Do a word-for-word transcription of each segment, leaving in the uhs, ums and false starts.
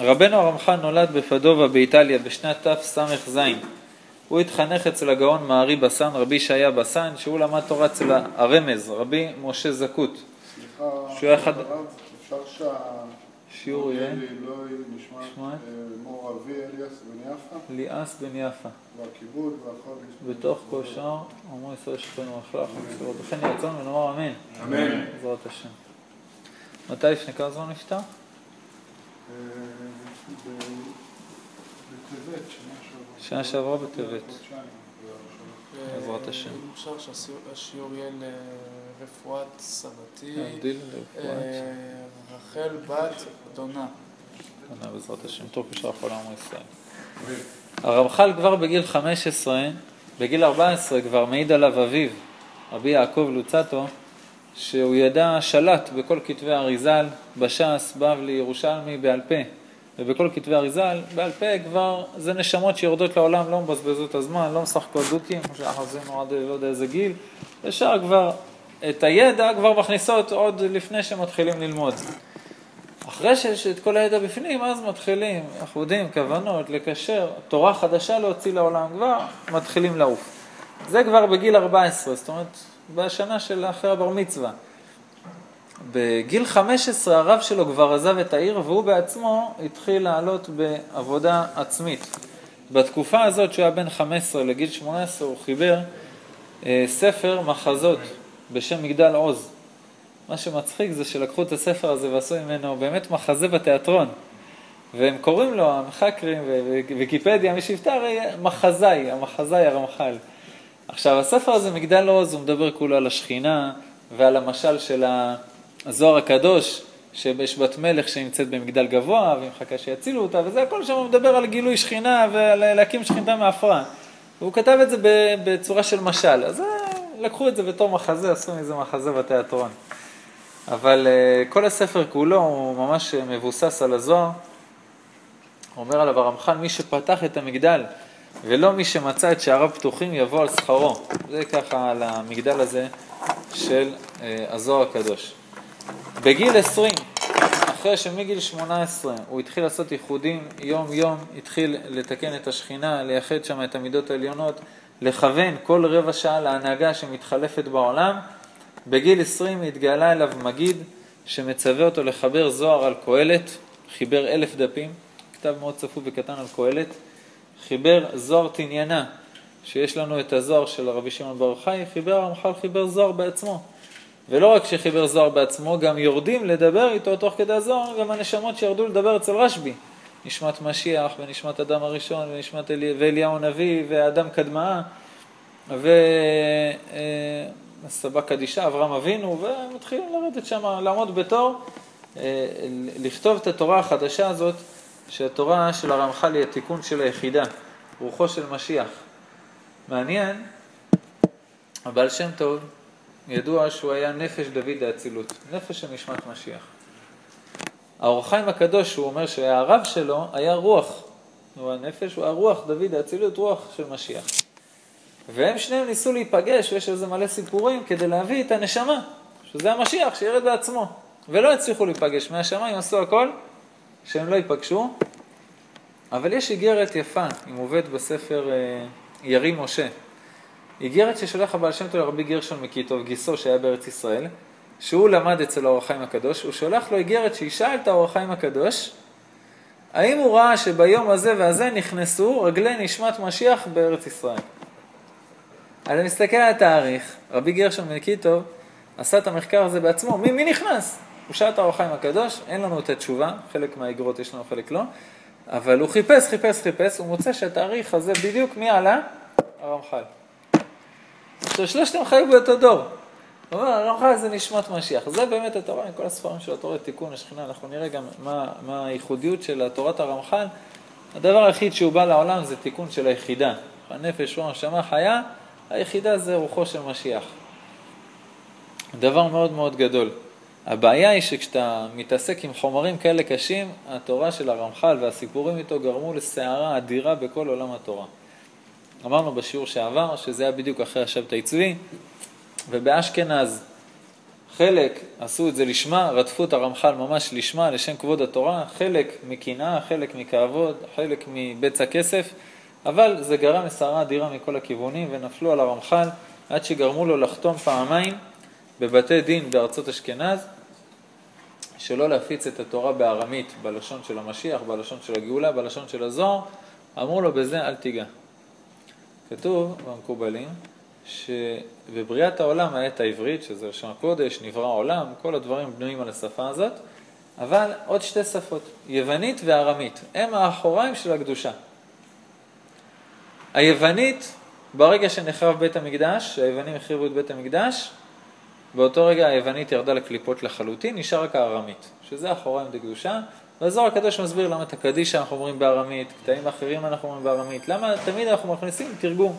רבנו הרמח"ל נולד בפדובה באיטליה בשנת תשס"ז. הוא התחנך אצל הגאון מהרי בסן, רבי שהיה בסן, שהוא למד תורה אצל הרמז, רבי משה זקות. סליחה, אחד... אפשר שהשיעור יהיה? לא נשמע את מור אבי אליאס בן יפה? ליאס בן יפה. והכיבוד והכל... בתוך כל שער, אמרו ישראל שכן ומחלך, וכן ירצון ונאמר אמן. אמן. בעזרת השם. מתי לפני כמה זמן נפטר? בטבת, שנה שעברה בטבת. בעזרת השם. אפשר שהשיעור יהיה לרפואת סבתי, רחל בת אדונה. אדונה בעזרת השם, טוב בשעה חולה מוישראל. הרמח"ל כבר בגיל חמש עשרה, בגיל ארבע עשרה כבר מעיד עליו אביו, רבי יעקב לוצאטו, שהוא ידע שלט בכל כתבי אריזל, בש"ס, בבלי, ירושלמי, בעל פה. ובכל כתבי אריזל, בעל פה כבר זה נשמות שיורדות לעולם, לא מבזבזות הזמן, לא משחקות דוקים, שזה נועד לא יודע איזה גיל, ושאר כבר את הידע כבר מכניסות עוד לפני שמתחילים ללמוד. אחרי שיש את כל הידע בפנים, אז מתחילים, אחודים, כוונות, לקשר, תורה חדשה להוציא לעולם, כבר מתחילים לעוף. זה כבר בגיל ארבע עשרה, זאת אומרת, בשנה של אחרי הבר מצווה. בגיל חמש עשרה הרב שלו כבר עזב את העיר והוא בעצמו התחיל לעלות בעבודה עצמית. בתקופה הזאת שהוא היה בין חמש עשרה לגיל שמונה עשרה הוא חיבר אה, ספר מחזות בשם מגדל עוז. מה שמצחיק זה שלקחו את הספר הזה ועשו ממנו באמת מחזה בתיאטרון. והם קוראים לו המחקרים וויקיפדיה, מי שיפטר מחזאי, המחזאי הרמח"ל. עכשיו הספר הזה מגדל עוז הוא מדבר כולו על השכינה ועל המשל של הזוהר הקדוש שיש בת מלך שנמצאת במגדל גבוה ומחכה שיצילו אותה וזה הכל שם הוא מדבר על גילוי שכינה ולהקים שכינתה מהפרעה והוא כתב את זה בצורה של משל אז לקחו את זה בתור מחזה, עשו מזה מחזה בתיאטרון אבל כל הספר כולו הוא ממש מבוסס על הזוהר אומר עליו הרמח"ל מי שפתח את המגדל ולא מי שמצא את שעריו פתוחים יבוא על שכרו. זה ככה על המגדל הזה של הזוהר הקדוש. בגיל עשרים, אחרי שמגיל שמונה עשרה הוא התחיל לעשות ייחודים יום יום, התחיל לתקן את השכינה, לייחד שם את המידות העליונות, לכוון כל רבע שעה להנהגה שמתחלפת בעולם. בגיל עשרים התגלה אליו מגיד שמצווה אותו לחבר זוהר על קהלת, חיבר אלף דפים, כתב מאוד צפוף וקטן על קהלת, חיבר זוהר תניינה, שיש לנו את הזוהר של הרבי שמעון בר יוחאי, חיבר הרמח"ל חיבר זוהר בעצמו. ולא רק שחיבר זוהר בעצמו, גם יורדים לדבר איתו תוך כדי הזוהר, גם הנשמות שירדו לדבר אצל רשב"י. נשמת משיח ונשמת אדם הראשון ונשמת אליה, ואליהו הנביא ואדם קדמאה וסבא קדישא, אברהם אבינו, ומתחילים לרדת שם, לעמוד בתור, לכתוב את התורה החדשה הזאת, שהתורה של הרמח"ל היא התיקון של היחידה, רוחו של משיח. מעניין, הבעל שם טוב, ידוע שהוא היה נפש דוד האצילות, נפש שנשמת משיח. האור חיים הקדוש, הוא אומר שהרב שלו היה רוח, הוא הנפש, הוא הרוח דוד האצילות, רוח של משיח. והם שניהם ניסו להיפגש, ויש איזה מלא סיפורים, כדי להביא את הנשמה, שזה המשיח שירד בעצמו. ולא הצליחו להיפגש, מהשמיים עשו הכל, שהם לא ייפגשו, אבל יש איגרת יפה, היא מובאת בספר ירי משה. איגרת ששולח הבעל שם טוב לרבי גרשון מקיטוב, גיסו שהיה בארץ ישראל, שהוא למד אצל האור החיים הקדוש, הוא שולח לו איגרת שישאל את האור החיים הקדוש, האם הוא ראה שביום הזה והזה נכנסו רגלי נשמת משיח בארץ ישראל? אז אני מסתכל על התאריך, רבי גרשון מקיטוב עשה את המחקר הזה בעצמו, מי, מי נכנס? הוא שאל את האור החיים הקדוש, אין לנו את התשובה, חלק מהאגרות יש לנו, חלק לא, אבל הוא חיפש, חיפש, חיפש, הוא מוצא שהתאריך הזה בדיוק מי עלה? הרמח"ל. עכשיו שלושתם חיו באותו דור. הוא אומר, הרמח"ל זה נשמת משיח. זה באמת התורה, מכל הספרים של התורה, תיקון, השכינה, אנחנו נראה גם מה, מה הייחודיות של התורת הרמח"ל. הדבר היחיד שהוא בא לעולם זה תיקון של היחידה. הנפש, רוח, נשמה, חיה, היחידה זה רוחו של משיח. דבר מאוד מאוד גדול. הבעיה היא שכשאתה מתעסק עם חומרים כאלה קשים, התורה של הרמח"ל והסיפורים איתו גרמו לסערה אדירה בכל עולם התורה. אמרנו בשיעור שעבר שזה היה בדיוק אחרי השבתאי צבי, ובאשכנז חלק עשו את זה לשמה, רדפו את הרמח"ל ממש לשמה, לשם כבוד התורה, חלק מקנאה, חלק מכאבות, חלק מבצע כסף, אבל זה גרם סערה אדירה מכל הכיוונים, ונפלו על הרמח"ל עד שגרמו לו לחתום פעמיים בבתי דין בארצות אשכנז, שלא להפיץ את התורה בארמית, בלשון של המשיח, בלשון של הגאולה, בלשון של הזוהר, אמרו לו בזה אל תיגע. כתוב במקובלים, שבבריאת העולם העת העברית, שזה לשון הקודש, נברא העולם, כל הדברים בנויים על השפה הזאת, אבל עוד שתי שפות, יוונית וארמית, הם האחוריים של הקדושה. היוונית, ברגע שנחרב בית המקדש, שהיוונים החריבו את בית המקדש, באותו רגע היוונית ירדה לקליפות לחלוטין, נשאר רק הארמית, שזה אחוריים דקדושה, והזוהר הקדוש מסביר למה את הקדישה אנחנו אומרים בארמית, קטעים אחרים אנחנו אומרים בארמית, למה תמיד אנחנו מכניסים תרגום,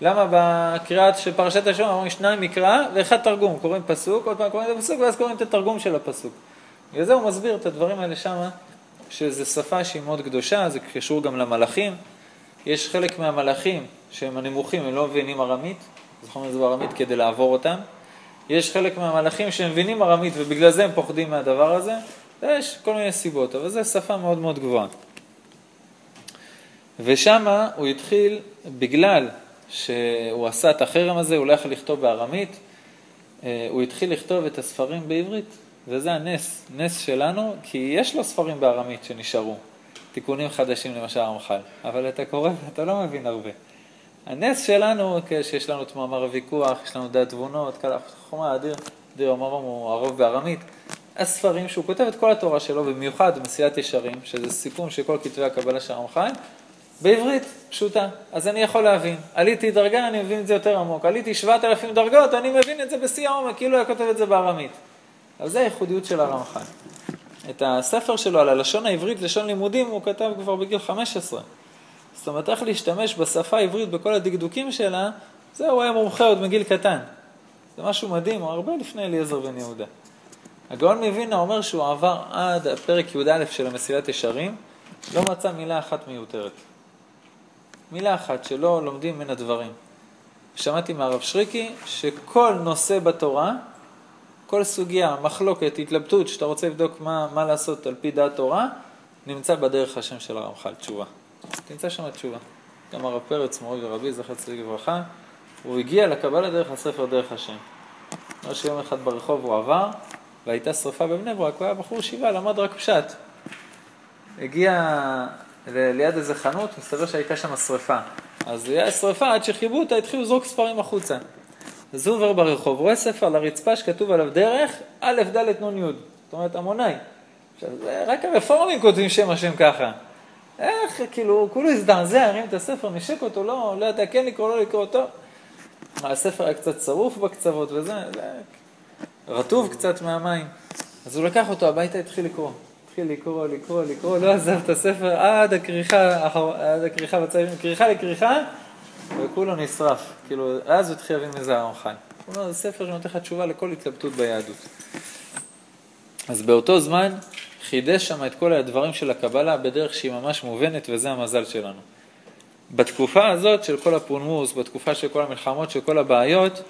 למה בקריאת של פרשת השבוע אומרים שניים מקרא ואחד תרגום, קוראים פסוק, עוד פעם קוראים את הפסוק ואז קוראים את התרגום של הפסוק. וזה הוא מסביר את הדברים האלה שמה, שזה שפה שהיא מאוד קדושה, זה קשור גם למלאכים, יש חלק מהמלאכים שהם הנמוכים, הם לא מבינים ארמית, זכרנו את זה בארמית כדי לעבור אותם, יש חלק מהמלאכים שהם מבינים ארמית ובגלל זה הם פוחדים מהדבר הזה, יש כל מיני סיבות, אבל זו שפה מאוד מאוד גבוהה. ושמה הוא התחיל, בגלל שהוא עשה את החרם הזה, הוא לא יכול לכתוב בארמית, הוא התחיל לכתוב את הספרים בעברית, וזה הנס, נס שלנו, כי יש לו ספרים בארמית שנשארו, תיקונים חדשים למשל הרמח"ל, אבל אתה קורא ואתה לא מבין הרבה. הנס שלנו, כשיש לנו את מאמר הוויכוח, יש לנו דעת תבונות, חומה אדיר, אדיר אמרום הוא הרוב בארמית, הספרים שהוא כותב את כל התורה שלו, במיוחד מסילת ישרים, שזה סיכום של כל כתבי הקבלה של הרמח"ל, בעברית פשוטה, אז אני יכול להבין. עליתי דרגה, אני מבין את זה יותר עמוק. עליתי שבעת אלפים דרגות, אני מבין את זה בשיא העומק, כאילו היה כותב את זה בארמית. אז זה הייחודיות של הרמח"ל. את הספר שלו על הלשון העברית, לשון לימודים, הוא כתב כבר בגיל חמש עשרה. זאת אומרת, איך להשתמש בשפה העברית בכל הדקדוקים שלה, זה הוא היה מומחה עוד מגיל קטן. זה משהו מדהים, הוא הרבה לפני אליעזר בן יהודה. הגאון מווילנה אומר שהוא עבר עד הפרק י"א של מסילת ישרים, לא מצא מילה אחת מיותרת. מילה אחת שלא לומדים מן הדברים. שמעתי מהרב שריקי שכל נושא בתורה, כל סוגיה, מחלוקת, התלבטות, שאתה רוצה לבדוק מה, מה לעשות על פי דעת תורה, נמצא בדרך השם של הרמח"ל, תשובה. תמצא שם התשובה. גם הרב פרץ, מורי ורבי, זכר צדיק לברכה, הוא הגיע לקבלה דרך הספר דרך השם. לא שיום אחד ברחוב הוא עבר, והייתה שרפה בבני ברק, הוא היה בחור שיבה, למד רק פשט. הגיע ליד איזה חנות, מסתבר שהייתה שם שרפה. אז היה שרפה, עד שחיבו אותה, התחילו זרוק ספרים החוצה. אז הוא עובר ברחוב, רואה ספר לרצפה שכתוב עליו דרך, א' ד' נ' י', זאת אומרת, אמוני. עכשיו, רק הרפורמים כותבים שם השם ככה. איך, כאילו, כולו הזדעזע, הרים את הספר, נשק אותו, לא, לא יודע, כן לקרוא, לא לקרוא אותו. הספר היה קצת שרוף בקצוות וזה, זה... רטוב קצת מהמים. אז הוא לקח אותו הביתה, התחיל לקרוא. התחיל לקרוא, לקרוא, לקרוא, לא עזב את הספר עד הקריחה, עד הקריחה בציירים, קריחה לקריחה, וכולו נשרף. כאילו, אז הוא התחיל להבין מזה הרמח"ל. הוא אומר, זה ספר שנותן לך תשובה לכל התלבטות ביהדות. אז באותו זמן חידש שם את כל הדברים של הקבלה בדרך שהיא ממש מובנת, וזה המזל שלנו. בתקופה הזאת של כל הפולמוס, בתקופה של כל המלחמות, של כל הבעיות,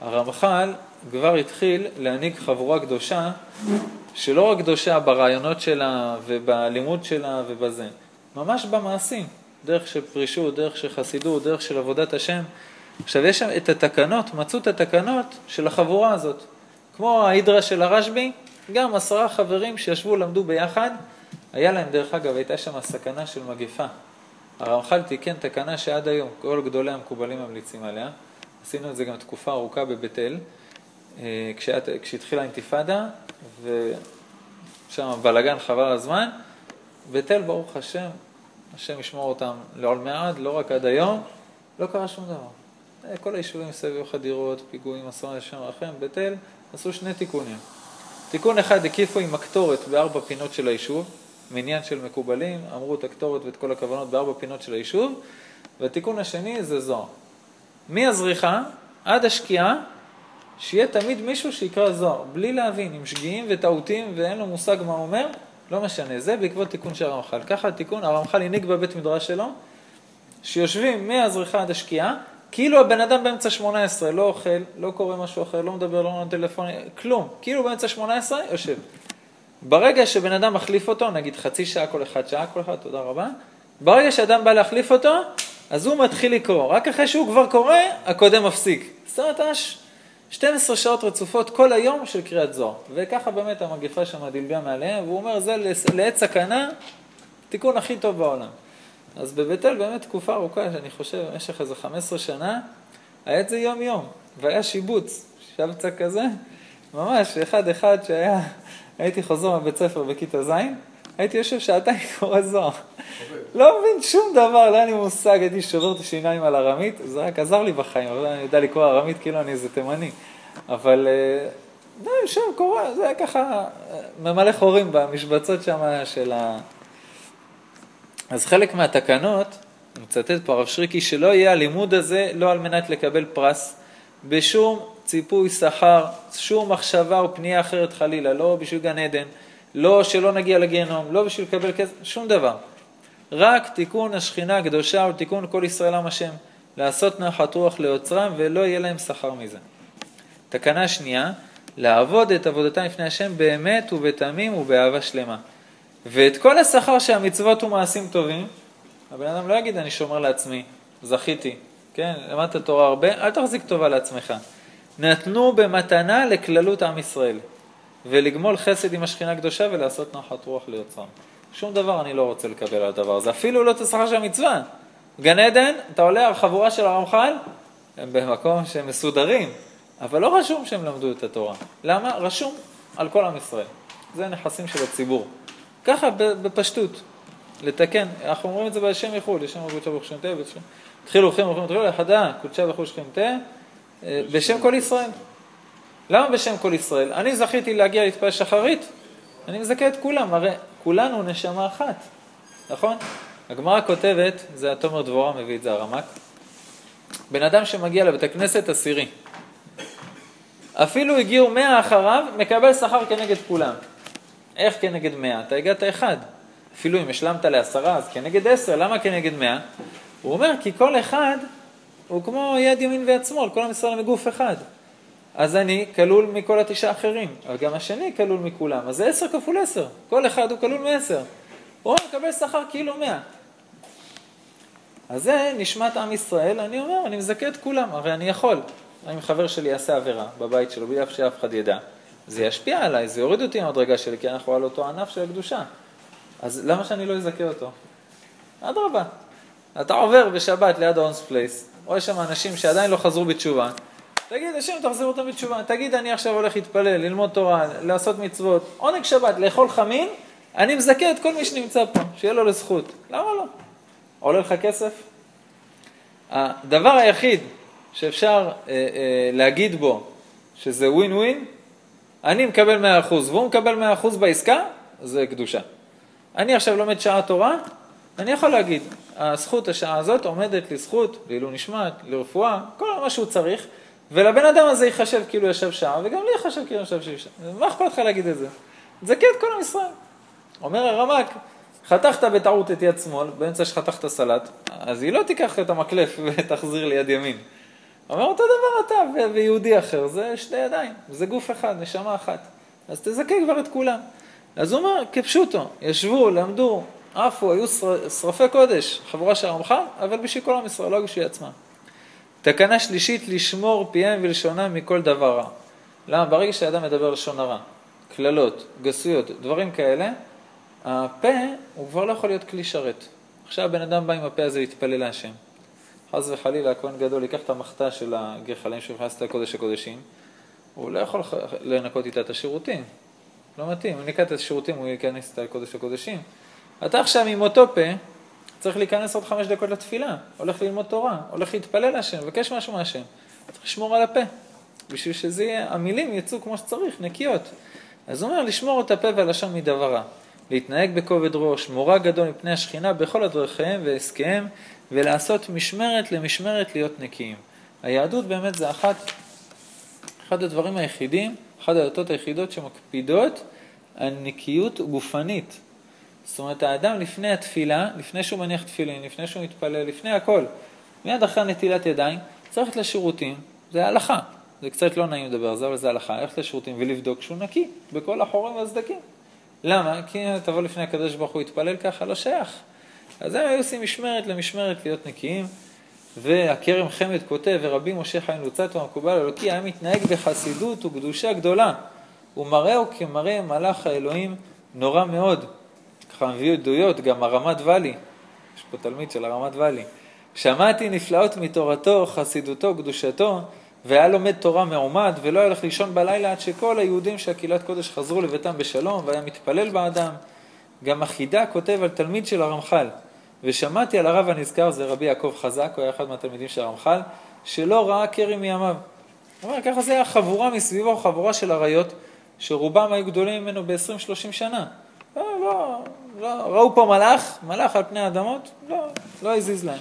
הרמח"ל כבר התחיל להנהיג חבורה קדושה, שלא רק קדושה ברעיונות שלה ובלימוד שלה ובזה, ממש במעשים, דרך של פרישות, דרך של חסידות, דרך של עבודת השם. עכשיו יש שם את התקנות, מצאו את התקנות של החבורה הזאת. כמו ההידרה של הרשב"י, גם עשרה חברים שישבו למדו ביחד, היה להם דרך אגב, הייתה שם הסכנה של מגפה. הרמח"ל תיקן תקנה שעד היום כל גדולי המקובלים ממליצים עליה, עשינו את זה גם תקופה ארוכה בבית אל, כשהתחילה האינתיפאדה, ושם בלגן חבל הזמן, בית אל ברוך השם, השם ישמור אותם לעולמי עד, לא רק עד היום, לא קרה שום דבר. כל היישובים סביב חדירות, פיגועים, אסון לשם רחם, בית אל, עשו שני תיקונים. תיקון אחד, הקיפו עם הקטורת בארבע פינות של היישוב, מניין של מקובלים, אמרו את הקטורת ואת כל הכוונות בארבע פינות של היישוב, והתיקון השני זה זוהר. מהזריחה עד השקיעה, שיהיה תמיד מישהו שיקרא זוהר, בלי להבין, עם שגיאים וטעותים ואין לו מושג מה אומר, לא משנה, זה בעקבות תיקון של הרמח"ל. ככה התיקון, הרמח"ל הניג בבית מדרש שלו, שיושבים מהזריחה עד השקיעה, כאילו הבן אדם באמצע שמונה עשרה, לא אוכל, לא קורא משהו אחר, לא מדבר, לא נותן טלפון, כלום. כאילו באמצע שמונה עשרה, יושב. ברגע שבן אדם מחליף אותו, נגיד חצי שעה כל אחד, שעה כל אחד, תודה רבה. ברגע שאדם בא להחליף אותו, אז הוא מתחיל לקרוא. רק אחרי שהוא כבר קורא, הקודם מפסיק. זאת אש, שתים עשרה שעות רצופות כל היום של קריאת זוהר. וככה באמת המגפה שם דלביה מעליהם, והוא אומר, זה לעת סכנה, תיקון הכי טוב בעולם. אז בבית אל באמת תקופה ארוכה, שאני חושב, במשך איזה חמש עשרה שנה, היה את זה יום יום, והיה שיבוץ, שבצע כזה, ממש, אחד אחד שהיה, הייתי חוזר מבית ספר בכיתה זין, הייתי יושב שעתיים קורא זוהר. לא מבין שום דבר, לא היה לי מושג, הייתי שובר את השיניים על ארמית, זה רק עזר לי בחיים, אבל אני יודע לקרוא ארמית, כאילו אני איזה תימני. אבל, די, שם קורא, זה היה ככה, ממלא חורים במשבצות שם של ה... אז חלק מהתקנות, מצטט פה הרב שריקי, שלא יהיה הלימוד הזה לא על מנת לקבל פרס, בשום ציפוי שכר, שום מחשבה או פנייה אחרת חלילה, לא בשביל גן עדן, לא שלא נגיע לגיהנום, לא בשביל לקבל כסף, שום דבר. רק תיקון השכינה הקדושה ותיקון כל ישראל עם השם, לעשות נחת רוח ליוצרם ולא יהיה להם שכר מזה. תקנה שנייה, לעבוד את עבודתם לפני השם באמת ובתמים ובאהבה שלמה. ואת כל השכר שהמצוות ומעשים טובים, הבן אדם לא יגיד, אני שומר לעצמי, זכיתי, כן, למדת תורה הרבה, אל תחזיק טובה לעצמך. נתנו במתנה לכללות עם ישראל, ולגמול חסד עם השכינה הקדושה ולעשות נחת רוח ליוצרם. שום דבר אני לא רוצה לקבל על הדבר הזה, אפילו לא את השכר של המצווה. גן עדן, אתה עולה על חבורה של הרמח"ל, הם במקום שהם מסודרים, אבל לא רשום שהם למדו את התורה. למה? רשום על כל עם ישראל. זה נכסים של הציבור. ככה בפשטות, לתקן, אנחנו אומרים את זה בשם יחול, בשם קודשה ברוך שכינתה, תחילו אורחים אורחים תחילו לחדה, קודשה ברוך שכינתה, בשם כל ישראל. למה בשם כל ישראל? אני זכיתי להגיע לתפילת שחרית, אני מזכה את כולם, הרי כולנו נשמה אחת, נכון? הגמרא כותבת, זה התומר דבורה מביא את זה הרמק, בן אדם שמגיע לבית הכנסת עשירי, אפילו הגיעו מאה אחריו, מקבל שכר כנגד כולם. איך כנגד מאה? אתה הגעת אחד. אפילו אם השלמת לעשרה, אז כנגד עשר, למה כנגד מאה? הוא אומר, כי כל אחד הוא כמו יד ימין ויד שמאל, כל המשרד מגוף אחד. אז אני כלול מכל התשעה אחרים, אבל גם השני כלול מכולם. אז זה עשר כפול עשר, כל אחד הוא כלול מעשר. הוא מקבל שכר כאילו מאה. אז זה נשמת עם ישראל, אני אומר, אני מזכה את כולם, הרי אני יכול. אם חבר שלי יעשה עבירה בבית שלו, בלי אף שאף אחד ידע, זה ישפיע עליי, זה יוריד אותי עם הדרגה שלי, כי אנחנו על אותו ענף של הקדושה. אז למה שאני לא אזכה אותו? אדרבה. אתה עובר בשבת ליד האונס פלייס, או יש שם אנשים שעדיין לא חזרו בתשובה, תגיד, השם תחזרו אותם בתשובה, תגיד, אני עכשיו הולך להתפלל, ללמוד תורה, לעשות מצוות, עונג שבת, לאכול חמין, אני מזכה את כל מי שנמצא פה, שיהיה לו לזכות. למה לא? עולה לך כסף? הדבר היחיד שאפשר אה, אה, להגיד בו, שזה ווין ווין, אני מקבל מאה אחוז והוא מקבל מאה אחוז בעסקה, זה קדושה. אני עכשיו לומד שעה תורה, אני יכול להגיד, הזכות השעה הזאת עומדת לזכות, לעילוי נשמת, לרפואה, כל מה שהוא צריך, ולבן אדם הזה ייחשב כאילו ישב שעה, וגם לי ייחשב כאילו ישב שעה. מה אכפת לך להגיד את זה? תזכה את כל עם ישראל. אומר הרמק, חתכת בטעות את יד שמאל, באמצע שחתכת סלט, אז היא לא תיקח את המקלף ותחזיר ליד ימין. אומר אותו דבר אתה ויהודי אחר, זה שתי ידיים, זה גוף אחד, נשמה אחת. אז תזכה כבר את כולם. אז הוא אומר, כפשוטו, ישבו, למדו, עפו, היו שרפי קודש, חבורה של הרמח"ל, אבל בשביל כל עם ישראל, לא בשביל עצמם. תקנה שלישית, לשמור פיהם ולשונם מכל דבר רע. למה? ברגע שאדם מדבר לשון הרע, כללות, גסויות, דברים כאלה, הפה הוא כבר לא יכול להיות כלי שרת. עכשיו הבן אדם בא עם הפה הזה להתפלל להשם. חס וחלילה, הכהן גדול ייקח את המחתה של הגחלים שמכנסת לקודש הקודשים, הוא לא יכול לנקות איתה את השירותים. לא מתאים, אם ניקה את השירותים, הוא ייכנס איתה לקודש הקודשים. אתה עכשיו עם אותו פה, צריך להיכנס עוד חמש דקות לתפילה, הולך ללמוד תורה, הולך להתפלל השם, בקש משהו מהשם. צריך לשמור על הפה, בשביל שזה יהיה, המילים יצאו כמו שצריך, נקיות. אז הוא אומר, לשמור את הפה והלשון מדבר רע. להתנהג בכובד ראש, מורא גדול מפני השכינה בכל הדרכיהם ועסקיהם, ולעשות משמרת למשמרת להיות נקיים. היהדות באמת זה אחת, אחד הדברים היחידים, אחד הדתות היחידות שמקפידות על נקיות גופנית. זאת אומרת, האדם לפני התפילה, לפני שהוא מניח תפילין, לפני שהוא מתפלל, לפני הכל, מיד אחרי נטילת ידיים, צריך לשירותים, זה הלכה. זה קצת לא נעים לדבר, זה אבל זה הלכה. איך לשירותים ולבדוק שהוא נקי בכל החורים והצדקים. למה? כי תבוא לפני הקדוש ברוך הוא יתפלל ככה, לא שייך. אז הם היו עושים משמרת למשמרת להיות נקיים, והקרם חמד כותב, ורבי משה חיים לוצת והמקובל אלוקי, היה מתנהג בחסידות וקדושה גדולה. ומראהו כמראה מלאך האלוהים נורא מאוד. ככה מביא עדויות, גם הרמת ולי, יש פה תלמיד של הרמת ולי, שמעתי נפלאות מתורתו, חסידותו, קדושתו, והיה לומד תורה מעומד, ולא היה לך לישון בלילה עד שכל היהודים שהקהילת קודש חזרו לביתם בשלום, והיה מתפלל בעדם. גם החידה כותב על תלמיד של הרמח"ל, ושמעתי על הרב הנזכר, זה רבי יעקב חזק, הוא היה אחד מהתלמידים של הרמח"ל, שלא ראה קרי מימיו. הוא אומר, ככה זה היה חבורה מסביבו, חבורה של הריות, שרובם היו גדולים ממנו ב-עשרים שלושים שנה. לא, לא, לא, ראו פה מלאך, מלאך על פני האדמות, לא, לא הזיז להם.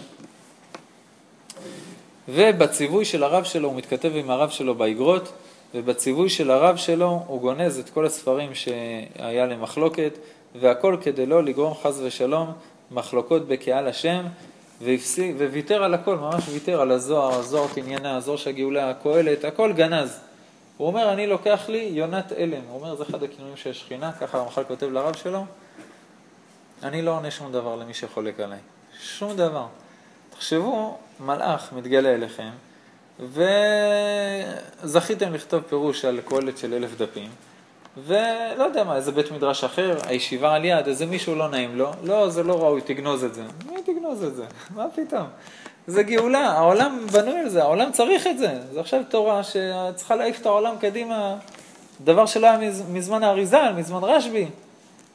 ובציווי של הרב שלו, הוא מתכתב עם הרב שלו באגרות, ובציווי של הרב שלו, הוא גונז את כל הספרים שהיה למחלוקת, והכל כדי לא לגרום חס ושלום, מחלוקות בקהל השם, והפסיק, וויתר על הכל, ממש ויתר על הזוהר, הזוהר תעניינה, הזוהר שהגאולה, הכהלת, הכל גנז. הוא אומר, אני לוקח לי יונת אלם. הוא אומר, זה אחד הכינויים של שכינה, ככה הרמח"ל כותב לרב שלו, אני לא עונה שום דבר למי שחולק עליי. שום דבר. תחשבו, מלאך מתגלה אליכם, וזכיתם לכתוב פירוש על כהלת של אלף דפים, ולא יודע מה, איזה בית מדרש אחר, הישיבה על יד, איזה מישהו לא נעים לו, לא, זה לא ראוי, תגנוז את זה. מי תגנוז את זה? מה פתאום? זה גאולה, העולם בנוי על זה, העולם צריך את זה. זה עכשיו תורה שצריכה להעיף את העולם קדימה, דבר שלא היה מזמן האריזל, מזמן רשב"י.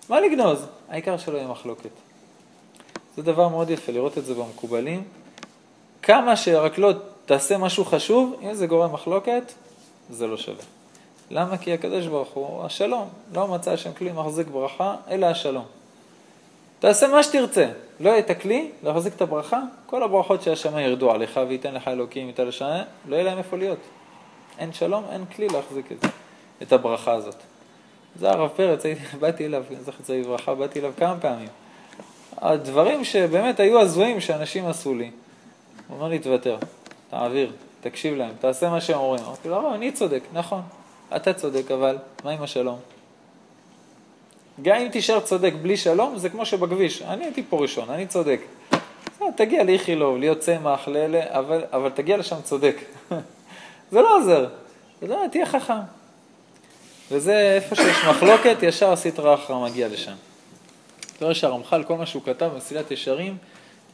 מה לגנוז? העיקר שלא יהיה מחלוקת. זה דבר מאוד יפה, לראות את זה במקובלים. כמה שרק לא תעשה משהו חשוב, אם זה גורם מחלוקת, זה לא שווה. למה? כי הקדוש ברוך הוא השלום. לא מצא השם כלי מחזיק ברכה, אלא השלום. תעשה מה שתרצה. לא יהיה את הכלי, להחזיק את הברכה, כל הברכות שהשמה ירדו עליך, וייתן לך אלוקים איתה לשנה, לא יהיה להם איפה להיות. אין שלום, אין כלי להחזיק את זה, את הברכה הזאת. זה הרב פרץ, באתי אליו, זכר צדיק לברכה, באתי אליו כמה פעמים. הדברים שבאמת היו הזויים שאנשים עשו לי, הוא אומר לי, תוותר, תעביר, תקשיב להם, תעשה מה שהם אומרים. אמרתי לו, אני צודק, נכון, אתה צודק, אבל מה עם השלום? גם אם תישאר צודק בלי שלום, זה כמו שבכביש, אני הייתי פה ראשון, אני צודק. תגיע לאיכילוב, להיות צמח, לאלה, אבל, אבל תגיע לשם צודק. זה לא עוזר, זה לא, תהיה חכם. וזה איפה שיש מחלוקת, ישר הסטרא אחרא מגיע לשם. תראה שהרמח"ל, כל מה שהוא כתב במסילת ישרים,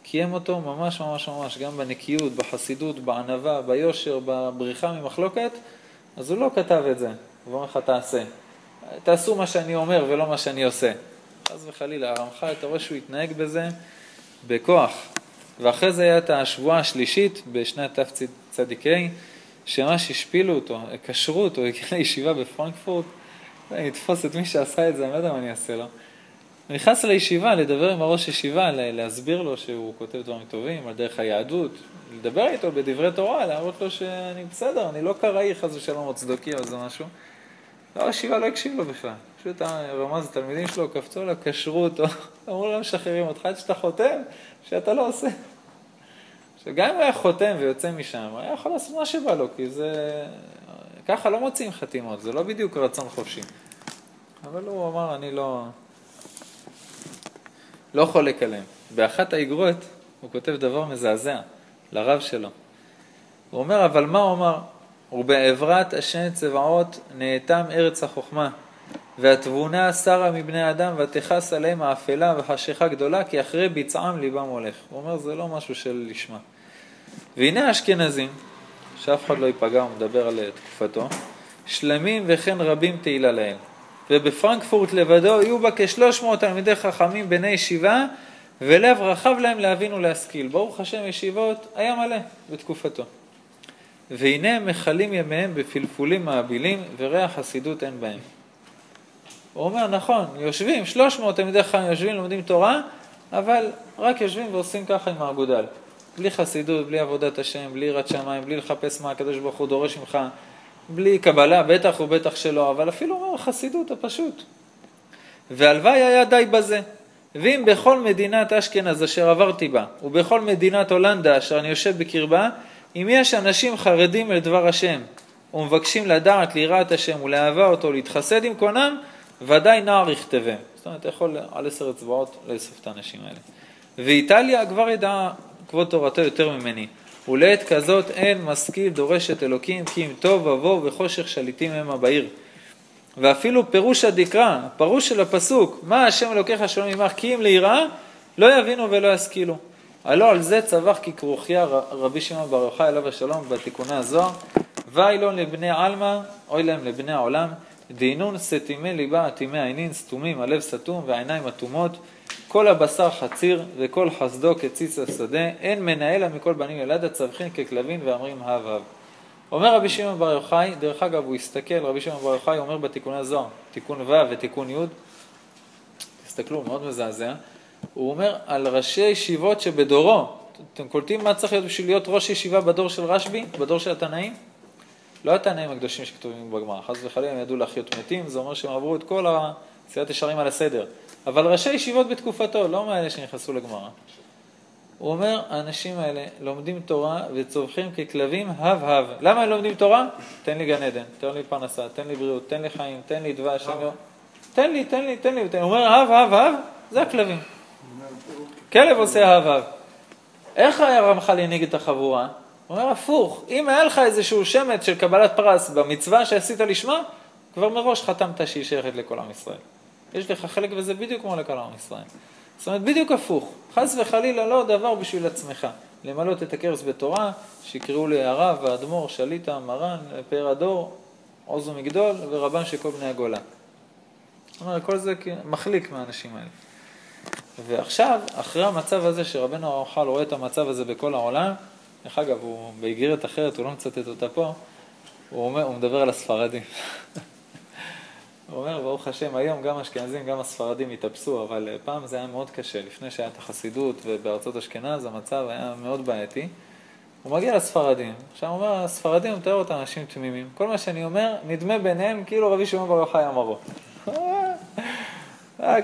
קיים אותו ממש ממש ממש, גם בנקיות, בחסידות, בענווה, ביושר, בבריחה ממחלוקת, אז הוא לא כתב את זה, הוא אומר לך תעשה. תעשו מה שאני אומר ולא מה שאני עושה. אז וחלילה, הרמח"ל, אתה רואה שהוא התנהג בזה בכוח. ואחרי זה היה את השבועה השלישית, בשנת תצ"א, שמש השפילו אותו, קשרו אותו, הגיע לישיבה בפרנקפורט, אני אתפוס את מי שעשה את זה, אני לא יודע מה אני אעשה לו. הוא נכנס לישיבה, לדבר עם הראש ישיבה, להסביר לו שהוא כותב דברים טובים, על דרך היהדות, לדבר איתו בדברי תורה, להראות לו שאני בסדר, אני לא קראי חס ושלום או צדוקי או זה משהו. הישיבה לא הקשיב לו בכלל. פשוט הרמז התלמידים שלו, קפצו עליו, קשרו אותו, אמרו לו, משחררים אותך עד שאתה חותם, שאתה לא עושה. עכשיו, גם אם הוא היה חותם ויוצא משם, הוא היה יכול לעשות מה שבא לו, כי זה... ככה לא מוצאים חתימות, זה לא בדיוק רצון חופשי. אבל הוא אמר, אני לא... לא חולק עליהם. באחת האגרות הוא כותב דבר מזעזע לרב שלו. הוא אומר, אבל מה הוא אמר? ובעברת השני צבאות נאתם ארץ החוכמה, והתבונה שרה מבני אדם, ותכס עליהם האפלה וחשיכה גדולה, כי אחרי ביצעם ליבם הולך. הוא אומר, זה לא משהו של לשמה. והנה האשכנזים, שאף אחד לא ייפגע, הוא מדבר על תקופתו, שלמים וכן רבים תהילה להם. ובפרנקפורט לבדו יהיו בה כ-שלוש מאות תלמידי חכמים בני ישיבה, ולב רחב להם להבין ולהשכיל. ברוך השם ישיבות היה מלא בתקופתו. והנה הם מחלים ימיהם בפלפולים מעבילים, וריח חסידות אין בהם. הוא אומר, נכון, יושבים, שלוש מאות תלמידי חכמים יושבים, לומדים תורה, אבל רק יושבים ועושים ככה עם האגודל. בלי חסידות, בלי עבודת השם, בלי יראת שמיים, בלי לחפש מה הקדוש ברוך הוא דורש ממך, בלי קבלה, בטח ובטח שלא, אבל אפילו אומר חסידות הפשוט. והלוואי היה די בזה. ואם בכל מדינת אשכנז אשר עברתי בה, ובכל מדינת הולנדה אשר אני יושב בקרבה, אם יש אנשים חרדים לדבר השם, ומבקשים לדעת, ליראת השם ולאהבה אותו, להתחסד עם קונם, ודאי נער יכתבם. זאת אומרת, אתה יכול על עשר אצבעות לאסוף את האנשים האלה. ואיטליה כבר ידעה כבוד תורתו יותר ממני. ולעת כזאת אין משכיל דורשת אלוקים, כי אם טוב עבור וחושך שליטים המה בעיר. ואפילו פירוש הדקרא, הפירוש של הפסוק, מה השם אלוקיך שלום עמך, כי אם ליראה, לא יבינו ולא ישכילו. הלא על זה צבח ככרוכיה רבי שמעון בר יוחאי עליו השלום בתיקוני הזוהר, ואילון לבני עלמא, אוי להם לבני העולם, דהינון סתימי ליבה, אטימי העינין, סתומים, הלב סתום והעיניים אטומות, כל הבשר חציר וכל חסדו כציץ השדה, אין מנהלה מכל בנים ילדה, צבחין ככלבין ואמרים הב הב. אומר רבי שמעון בר יוחאי, דרך אגב הוא הסתכל, רבי שמעון בר יוחאי אומר בתיקוני הזוהר, תיקון ו' ותיקון י', תסתכלו, מאוד מזעזע, הוא אומר על ראשי ישיבות שבדורו, אתם קולטים מה צריך להיות בשביל להיות ראש ישיבה בדור של רשב"י, בדור של התנאים? לא התנאים הקדושים שכתובים בגמרא, חס וחלילה הם ידעו להחיות מתים, זה אומר שהם עברו את כל העשיית ישרים על הסדר, אבל ראשי ישיבות בתקופתו, לא מאלה שנכנסו לגמרא. הוא אומר, האנשים האלה לומדים תורה וצווחים ככלבים הב הב. למה הם לומדים תורה? תן לי גן עדן, תן לי פרנסה, תן לי בריאות, תן לי חיים, תן לי דבש, תן לי, תן לי, תן לי, הוא אומר, הב הב הב, זה הכלבים. כלב עושה הב הב. איך הרמח"ל ינהיג את החבורה? הוא אומר, הפוך, אם היה לך איזשהו שמץ של קבלת פרס במצווה שעשית לשמה, כבר מראש חתמת שהיא שייכת לכל עם ישראל. יש לך חלק וזה בדיוק כמו לכל עם ישראל. זאת אומרת, בדיוק הפוך. חס וחלילה לא דבר בשביל עצמך. למלות את הקרס בתורה, שיקראו לי הרב, האדמו"ר, שליטה, מרן, פאר הדור, עוז ומגדול ורבן שכל בני הגולה. זאת אומרת, כל זה מחליק מהאנשים האלה. ועכשיו, אחרי המצב הזה שרבנו הרמח"ל רואה את המצב הזה בכל העולם, איך אגב, הוא באיגרת אחרת, הוא לא מצטט אותה פה, הוא, אומר, הוא מדבר על הספרדים. הוא אומר, ברוך השם, היום גם אשכנזים, גם הספרדים התאפסו, אבל פעם זה היה מאוד קשה, לפני שהיה את החסידות ובארצות אשכנז, המצב היה מאוד בעייתי. הוא מגיע לספרדים, עכשיו הוא אומר, הספרדים, הוא מתאר אותם אנשים תמימים. כל מה שאני אומר, נדמה ביניהם כאילו רבי שמעון בר יוחאי אמרו.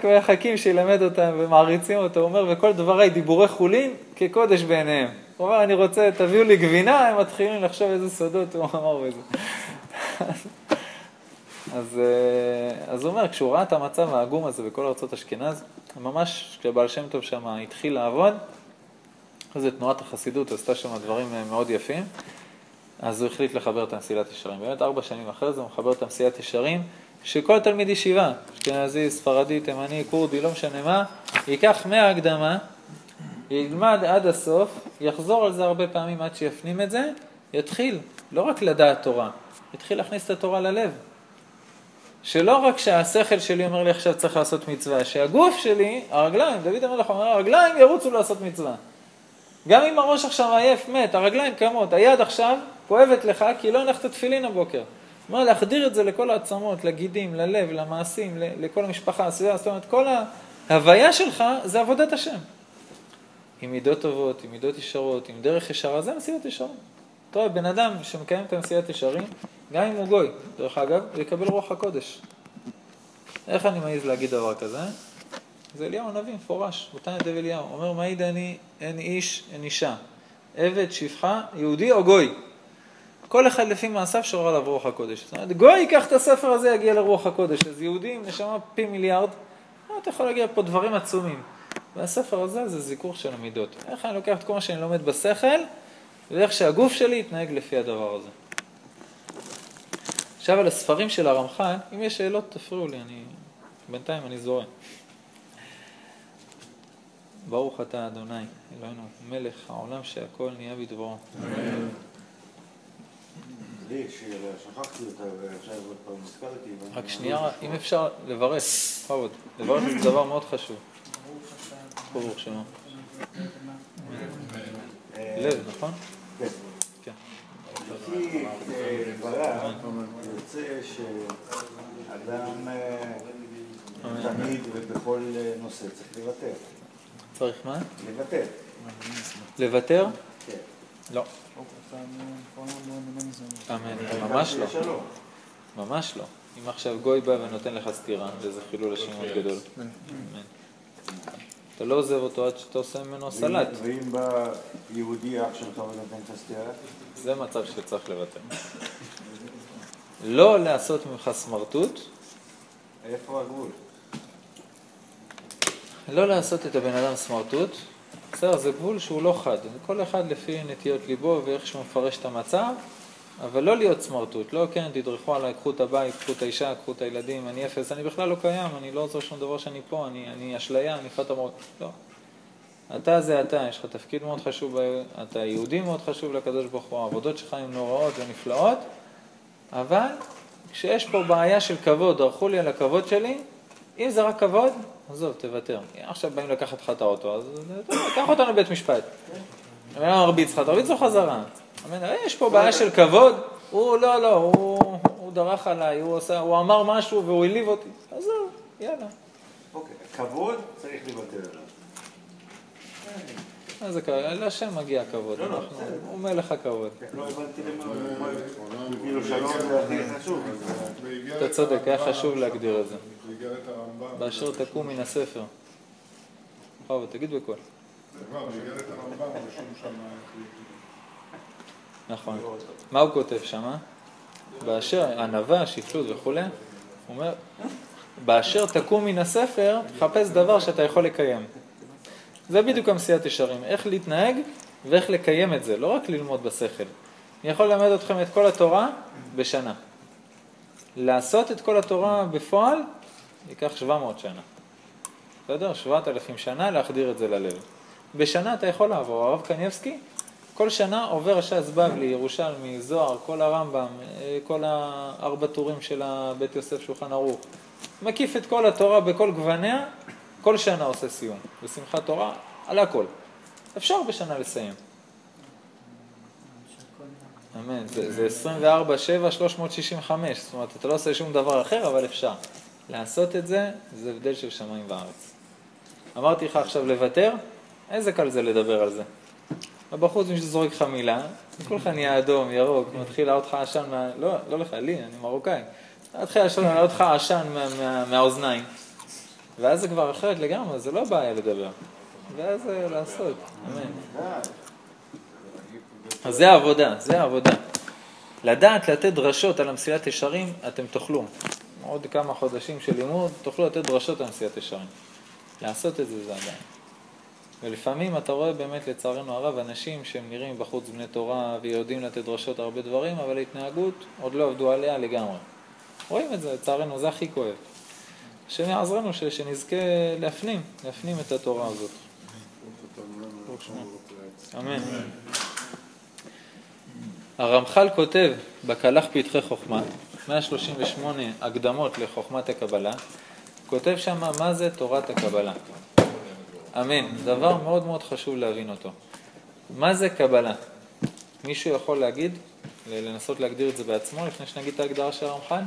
כבר יחכים שילמד אותם ומעריצים אותו, הוא אומר, וכל דברי דיבורי חולין כקודש בעיניהם. הוא אומר, אני רוצה, תביאו לי גבינה, הם מתחילים לחשוב איזה סודות, הוא אמר וזה. אז, אז הוא אומר, כשהוא ראה את המצב העגום הזה בכל ארצות אשכנז, ממש כשבעל שם טוב שם התחיל לעבוד, איזו תנועת החסידות עשתה שם דברים מאוד יפים, אז הוא החליט לחבר את מסילת ישרים. באמת ארבע שנים אחרי זה הוא מחבר את מסילת ישרים, שכל תלמיד ישיבה, אשכנזי, ספרדי, תימני, כורדי, לא משנה מה, ייקח מההקדמה, ילמד עד הסוף, יחזור על זה הרבה פעמים עד שיפנים את זה, יתחיל, לא רק לדעת תורה, יתחיל להכניס את התורה ללב. שלא רק שהשכל שלי אומר לי עכשיו צריך לעשות מצווה, שהגוף שלי, הרגליים, דוד המלך אומר, הרגליים ירוצו לעשות מצווה. גם אם הראש עכשיו עייף מת, הרגליים קמות, היד עכשיו כואבת לך כי לא הנחת תפילין הבוקר. מה, להחדיר את זה לכל העצמות, לגידים, ללב, למעשים, לכל המשפחה הסביבה, זאת אומרת, כל ההוויה שלך זה עבודת השם. עם מידות טובות, עם מידות ישרות, עם דרך ישרה, זה מסילת ישרים. טוב, בן אדם שמקיים את המסילת ישרים, גם אם הוא גוי, דרך אגב, הוא יקבל רוח הקודש. איך אני מעיז להגיד דבר כזה? זה אליהו הנביא, מפורש, אותן ידב אליהו. אומר, מעיד אני, אין איש, אין אישה. עבד, שפחה, יהודי או גוי. כל אחד לפי מעשיו שורה עליו רוח הקודש. זאת אומרת, גוי ייקח את הספר הזה, יגיע לרוח הקודש. אז יהודים, נשמה פי מיליארד, לא, אתה יכול להגיע פה דברים עצומים. והספר הזה זה זיכוך של המידות. איך אני לוקח את כל מה שאני לומד בשכל, ואיך שהגוף שלי יתנהג לפי הדבר הזה. עכשיו על הספרים של הרמח"ל, אם יש שאלות תפריעו לי, אני... בינתיים אני זורם. ברוך אתה אדוני, אלוהינו מלך העולם שהכל נהיה בדברו. אמן. לי ששכחתי אותה ועכשיו עוד פעם נזכרתי. רק שנייה, אם אפשר לברך, חבוד, לברך זה דבר מאוד חשוב. ברוך שלום. לב, נכון? כן. כן. לפי דברה, אני רוצה שאדם תמיד ובכל נושא צריך לוותר. צריך מה? לוותר. לוותר? כן. לא. אמן, ממש לא. ממש לא. אם עכשיו גוי בא ונותן לך סתירה, זה חילול השם מאוד גדול. אמן. אתה לא עוזב אותו עד שאתה עושה ממנו סלט. ואם בא יהודי אח שלך ולתן תסתירה? זה מצב שצריך לוותר. לא לעשות ממך סמרטוט. איפה הגבול? לא לעשות את הבן אדם סמרטוט. בסדר, זה גבול שהוא לא חד. כל אחד לפי נטיות ליבו ואיך שהוא מפרש את המצב, אבל לא להיות סמרטוט. לא, כן, תדרכו עליי, קחו את הבית, קחו את האישה, קחו את הילדים, אני אפס, אני בכלל לא קיים, אני לא עוזר שום דבר שאני פה, אני, אני אשליה, אני חת אמרות. לא. אתה זה אתה, יש לך תפקיד מאוד חשוב, אתה יהודי מאוד חשוב לקדוש ברוך הוא, העבודות שלך הן נוראות ונפלאות, אבל כשיש פה בעיה של כבוד, דרכו לי על הכבוד שלי, אם זה רק כבוד, עזוב, תוותר. עכשיו באים לקחת לך את האוטו, אז לקח אותנו בית משפט. אני לא מרביץ לך, תרביץ לו חזרה. יש פה בעיה של כבוד, הוא לא, לא, הוא דרך עליי, הוא אמר משהו והוא העליב אותי. עזוב, יאללה. אוקיי, כבוד צריך לוותר. מה זה כבוד? לא שם מגיע כבוד, הוא מלך הכבוד. לא הבנתי למה, כאילו שלום זה הכי חשוב. אתה צודק, היה חשוב להגדיר את זה. באשר תקום מן הספר. חבר, תגיד בכל. כבר, בגלל את הרמב"ם, רשום שם... נכון. מה הוא כותב שם? באשר, ענווה, שפלות וכו'. הוא אומר, באשר תקום מן הספר, תחפש דבר שאתה יכול לקיים. זה בדיוק המסיעת ישרים. איך להתנהג ואיך לקיים את זה. לא רק ללמוד בשכל. אני יכול ללמד אתכם את כל התורה בשנה. לעשות את כל התורה בפועל, ייקח שבע מאות שנה. בסדר? שבעת אלפים שנה להחדיר את זה ללב. בשנה אתה יכול לעבור. הרב קניבסקי, כל שנה עובר הש"ס בבלי, ירושלמי, זוהר, כל הרמב"ם, כל הארבע טורים של בית יוסף שולחן ערוך. מקיף את כל התורה בכל גווניה, כל שנה עושה סיום. בשמחת תורה, על הכל. אפשר בשנה לסיים. אמן, זה עשרים וארבע שבע, שלוש מאות שישים וחמש. זאת אומרת, אתה לא עושה שום דבר אחר, אבל אפשר. לעשות את זה, זה הבדל של שמיים וארץ. אמרתי לך עכשיו לוותר, איזה קל זה לדבר על זה. בחוץ מישהו זורק לך מילה, כולך נהיה אדום, ירוק, מתחיל להעותך עשן, מה... לא, לא לך, לי, אני מרוקאי. מתחיל להעותך עשן מה, מה, מהאוזניים. ואז זה כבר אחרת לגמרי, זה לא בעיה לדבר. ואז זה לעשות, אמן. אז זה העבודה, זה העבודה. לדעת לתת דרשות על המסילת ישרים, אתם תאכלו. עוד כמה חודשים של לימוד, תוכלו לתת דרשות על המסילת ישרים. לעשות את זה זה עדיין. ולפעמים אתה רואה באמת לצערנו הרב אנשים שהם נראים בחוץ בני תורה ויודעים לתת דרשות הרבה דברים, אבל ההתנהגות עוד לא עבדו עליה לגמרי. רואים את זה, לצערנו, זה הכי כואב. שנעזרנו ש... שנזכה להפנים, להפנים את התורה הזאת. אמן. הרמח"ל כותב בקלח פתחי חוכמה, מאה שלושים ושמונה הקדמות לחוכמת הקבלה, כותב שם מה זה תורת הקבלה. אמן. דבר מאוד מאוד חשוב להבין אותו. מה זה קבלה? מישהו יכול להגיד, לנסות להגדיר את זה בעצמו, לפני שנגיד את ההגדרה של הרמח"ל?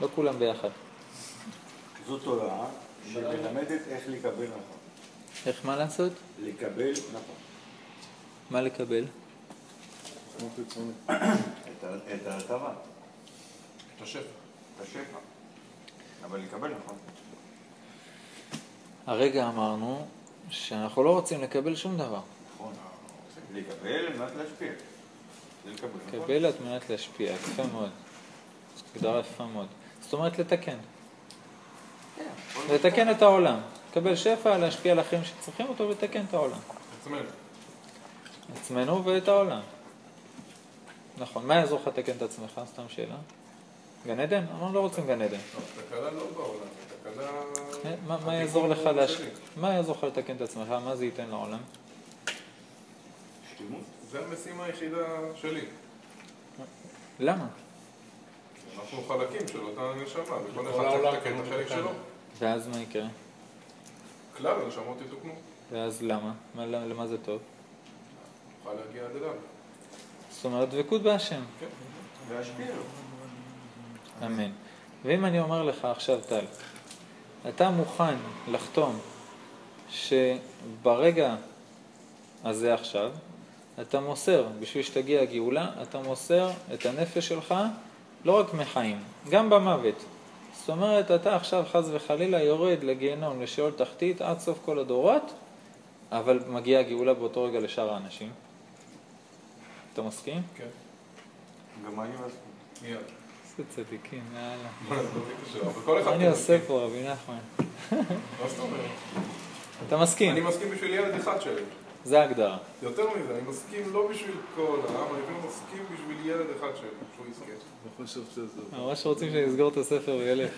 לא כולם ביחד. זו תורה שמלמדת איך לקבל נכון. איך מה לעשות? לקבל נכון. מה לקבל? את ההטבה. את השפע. בשפע, אבל לקבל נכון. הרגע אמרנו שאנחנו לא רוצים לקבל שום דבר. נכון, לקבל על מנת להשפיע. לקבל על מנת להשפיע, יפה מאוד. הגדרה יפה מאוד. זאת אומרת לתקן. לתקן את העולם. לקבל שפע, להשפיע על אחרים שצריכים אותו ולתקן את העולם. עצמנו. עצמנו ואת העולם. נכון, מה יעזור לך לתקן את עצמך? סתם שאלה. גן עדן? אמרנו לא רוצים גן עדן. תקלה לא בעולם, תקלה... מה יעזור לך לתקן את עצמך? מה זה ייתן לעולם? שתימות. זה המשימה היחידה שלי. למה? אנחנו חלקים של אותה נשמה, וכל אחד צריך לתקן את החלק שלו. ואז מה יקרה? כלל הנשמות יתוקנו. ואז למה? למה זה טוב? נוכל להגיע עד אליו. זאת אומרת, דבקות בהשם. כן, והשפיע לו. אמן. ואם אני אומר לך עכשיו, טל, אתה מוכן לחתום שברגע הזה עכשיו, אתה מוסר, בשביל שתגיע הגאולה, אתה מוסר את הנפש שלך לא רק מחיים, גם במוות. זאת אומרת, אתה עכשיו חס וחלילה יורד לגיהנום, לשאול תחתית עד סוף כל הדורות, אבל מגיעה הגאולה באותו רגע לשאר האנשים. אתה מסכים? כן. גם אני מסכים. זה צדיקים, יאללה. אני עושה פה רבי נחמן. מה זאת אומרת? אתה מסכים? אני מסכים בשביל ילד אחד שלי. זה ההגדרה. יותר מזה, אני מסכים לא בשביל כל העם, אני מסכים בשביל ילד אחד שלי, שהוא יזכה. אני חושב שזה... ממש רוצים שנסגור את הספר וילך.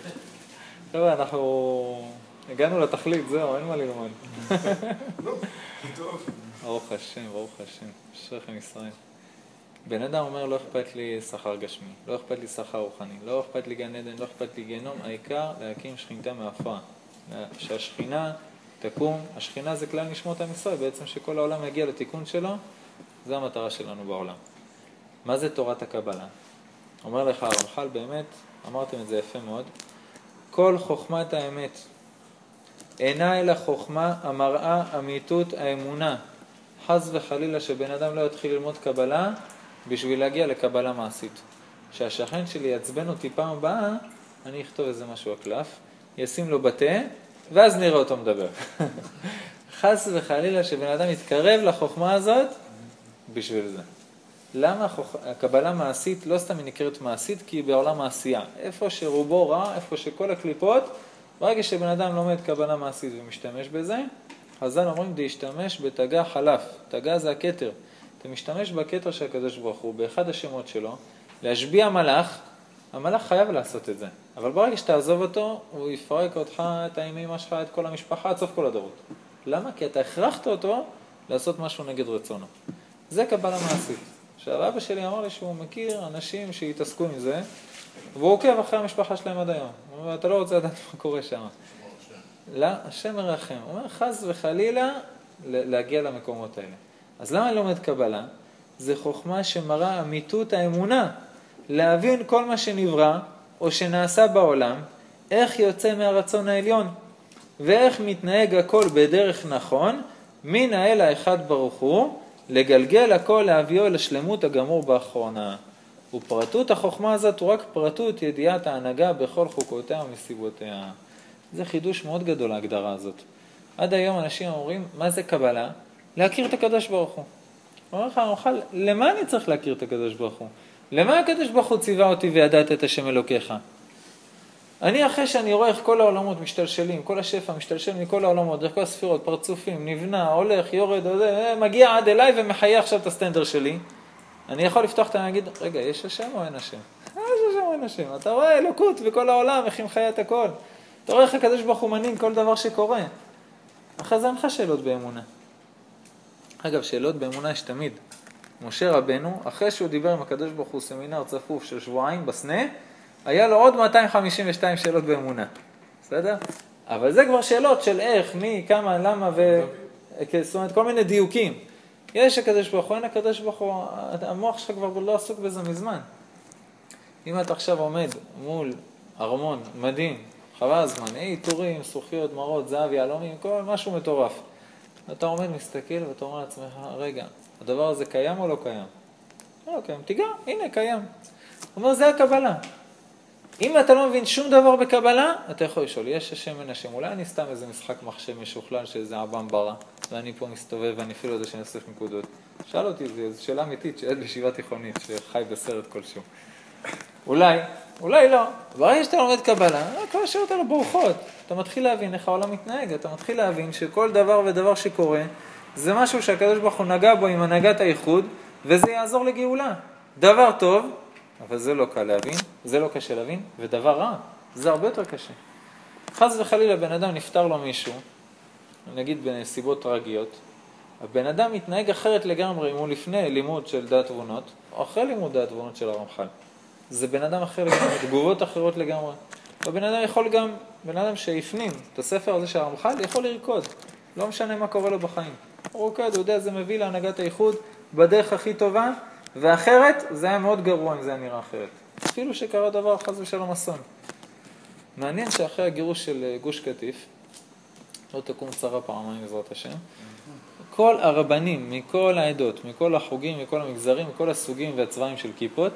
טוב, אנחנו... הגענו לתכלית, זהו, אין מה ללמוד. לא, טוב. ברוך השם, ברוך השם. אשריכם ישראל. בן אדם אומר, לא אכפת לי שכר גשמי, לא אכפת לי שכר רוחני, לא אכפת לי גן עדן, לא אכפת לי גיהנום, העיקר להקים שכינתה מעפרה. שהשכינה תקום, השכינה זה כלל נשמות עם ישראל, בעצם שכל העולם יגיע לתיקון שלו, זה המטרה שלנו בעולם. מה זה תורת הקבלה? אומר לך הרמח"ל, באמת, אמרתם את זה יפה מאוד, כל חוכמת האמת, אינה אלא חוכמה, המראה, אמיתות, האמונה, חס וחלילה שבן אדם לא יתחיל ללמוד קבלה, בשביל להגיע לקבלה מעשית. שהשכן שלי יעצבן אותי פעם הבאה, אני אכתוב איזה משהו הקלף, ישים לו בתה, ואז נראה אותו מדבר. חס וחלילה שבן אדם יתקרב לחוכמה הזאת, בשביל זה. למה הקבלה מעשית לא סתם נקראת מעשית, כי היא בעולם העשייה. איפה שרובו רע, איפה שכל הקליפות, ברגע שבן אדם לומד קבלה מעשית ומשתמש בזה, חז"ל אומרים, להשתמש בתגה חלף. תגה זה הכתר. אתה משתמש בקטר של הקדוש ברוך הוא, באחד השמות שלו, להשביע מלאך, המלאך חייב לעשות את זה. אבל ברגע שתעזוב אותו, הוא יפרק אותך, את האימא שלך, את כל המשפחה, עד סוף כל הדורות. למה? כי אתה הכרחת אותו לעשות משהו נגד רצונו. זה קבלה מעשית. שהאבא שלי אמר לי שהוא מכיר אנשים שהתעסקו עם זה, והוא עוקב אחרי המשפחה שלהם עד היום. הוא אומר, אתה לא רוצה לדעת מה קורה שם. לא, השם מרחם. הוא אומר, חס וחלילה להגיע למקומות האלה. אז למה אני לומד קבלה? זה חוכמה שמראה אמיתות האמונה. להבין כל מה שנברא או שנעשה בעולם, איך יוצא מהרצון העליון, ואיך מתנהג הכל בדרך נכון, מן האל האחד ברוך הוא, לגלגל הכל להביאו לשלמות הגמור באחרונה. ופרטות החוכמה הזאת הוא רק פרטות ידיעת ההנהגה בכל חוקותיה ומסיבותיה. זה חידוש מאוד גדול ההגדרה הזאת. עד היום אנשים אומרים, מה זה קבלה? להכיר את הקדוש ברוך הוא. אומר לך, הרמח"ל, למה אני צריך להכיר את הקדוש ברוך הוא? למה הקדוש ברוך הוא ציווה אותי וידעת את השם אלוקיך? אני אחרי שאני רואה איך כל העולמות משתלשלים, כל השפע משתלשל מכל העולמות, דרך כל הספירות, פרצופים, נבנה, הולך, יורד, מגיע עד אליי ומחיה עכשיו את הסטנדר שלי. אני יכול לפתוח את הנגיד, רגע, יש השם או אין השם? יש השם או אין השם? אתה רואה אלוקות וכל העולם, איך היא מחיה את הכל. אתה רואה איך הקדוש ברוך הוא מנהיג כל דבר שקורה. אחרי זה אין לך שאלות באמונה. אגב, שאלות באמונה יש תמיד. משה רבנו, אחרי שהוא דיבר עם הקדוש ברוך הוא סמינר צפוף של שבועיים בסנה, היה לו עוד מאתיים חמישים ושתיים שאלות באמונה. בסדר? אבל זה כבר שאלות של איך, מי, כמה, למה, ו... זאת אומרת, כל מיני דיוקים. יש הקדוש ברוך הוא, אין הקדוש ברוך הוא, המוח שלך כבר לא עסוק בזה מזמן. אם אתה עכשיו עומד מול ארמון, מדהים, חווה הזמן, אי, טורים, סוכיות, מרות, זהב, יעלומים, כל משהו מטורף. אתה עומד, מסתכל ואתה אומר לעצמך, רגע, הדבר הזה קיים או לא קיים? לא קיים, תיגע, הנה, קיים. הוא אומר, זה הקבלה. אם אתה לא מבין שום דבר בקבלה, אתה יכול לשאול, יש השם אין השם, אולי אני סתם איזה משחק מחשב משוכלל שזה אבם ברא, ואני פה מסתובב ואני אפילו יודע שאני אוסף נקודות. שאל אותי, זו שאלה אמיתית, שאלת בישיבה תיכונית, שחי בסרט כלשהו. אולי, אולי לא. ברגע שאתה לומד קבלה, כבר שאלות על הברוחות. אתה מתחיל להבין איך העולם מתנהג, אתה מתחיל להבין שכל דבר ודבר שקורה, זה משהו שהקדוש ברוך הוא נגע בו עם הנהגת הייחוד, וזה יעזור לגאולה. דבר טוב, אבל זה לא קל להבין, זה לא קשה להבין, ודבר רע, זה הרבה יותר קשה. חס וחלילה, בן אדם נפטר לו מישהו, נגיד בנסיבות טרגיות, הבן אדם מתנהג אחרת לגמרי, אם הוא לפני לימוד של דעת תבונות, או אחרי לימוד דעת תבונות של הרמח"ל. זה בן אדם אחר לגמרי, תגובות אחרות לגמרי. ובן אדם יכול גם, בן אדם שיפנים את הספר הזה של הרמח"ל, יכול לרקוד. לא משנה מה קורה לו בחיים. הוא רוקד, הוא יודע, זה מביא להנהגת הייחוד בדרך הכי טובה, ואחרת זה היה מאוד גרוע אם זה היה נראה אחרת. אפילו שקרה דבר חס ושלום אסון. מעניין שאחרי הגירוש של גוש קטיף, לא תקום צרה פעמיים בעזרת השם, כל הרבנים מכל העדות, מכל החוגים, מכל המגזרים, מכל הסוגים והצבעים של כיפות,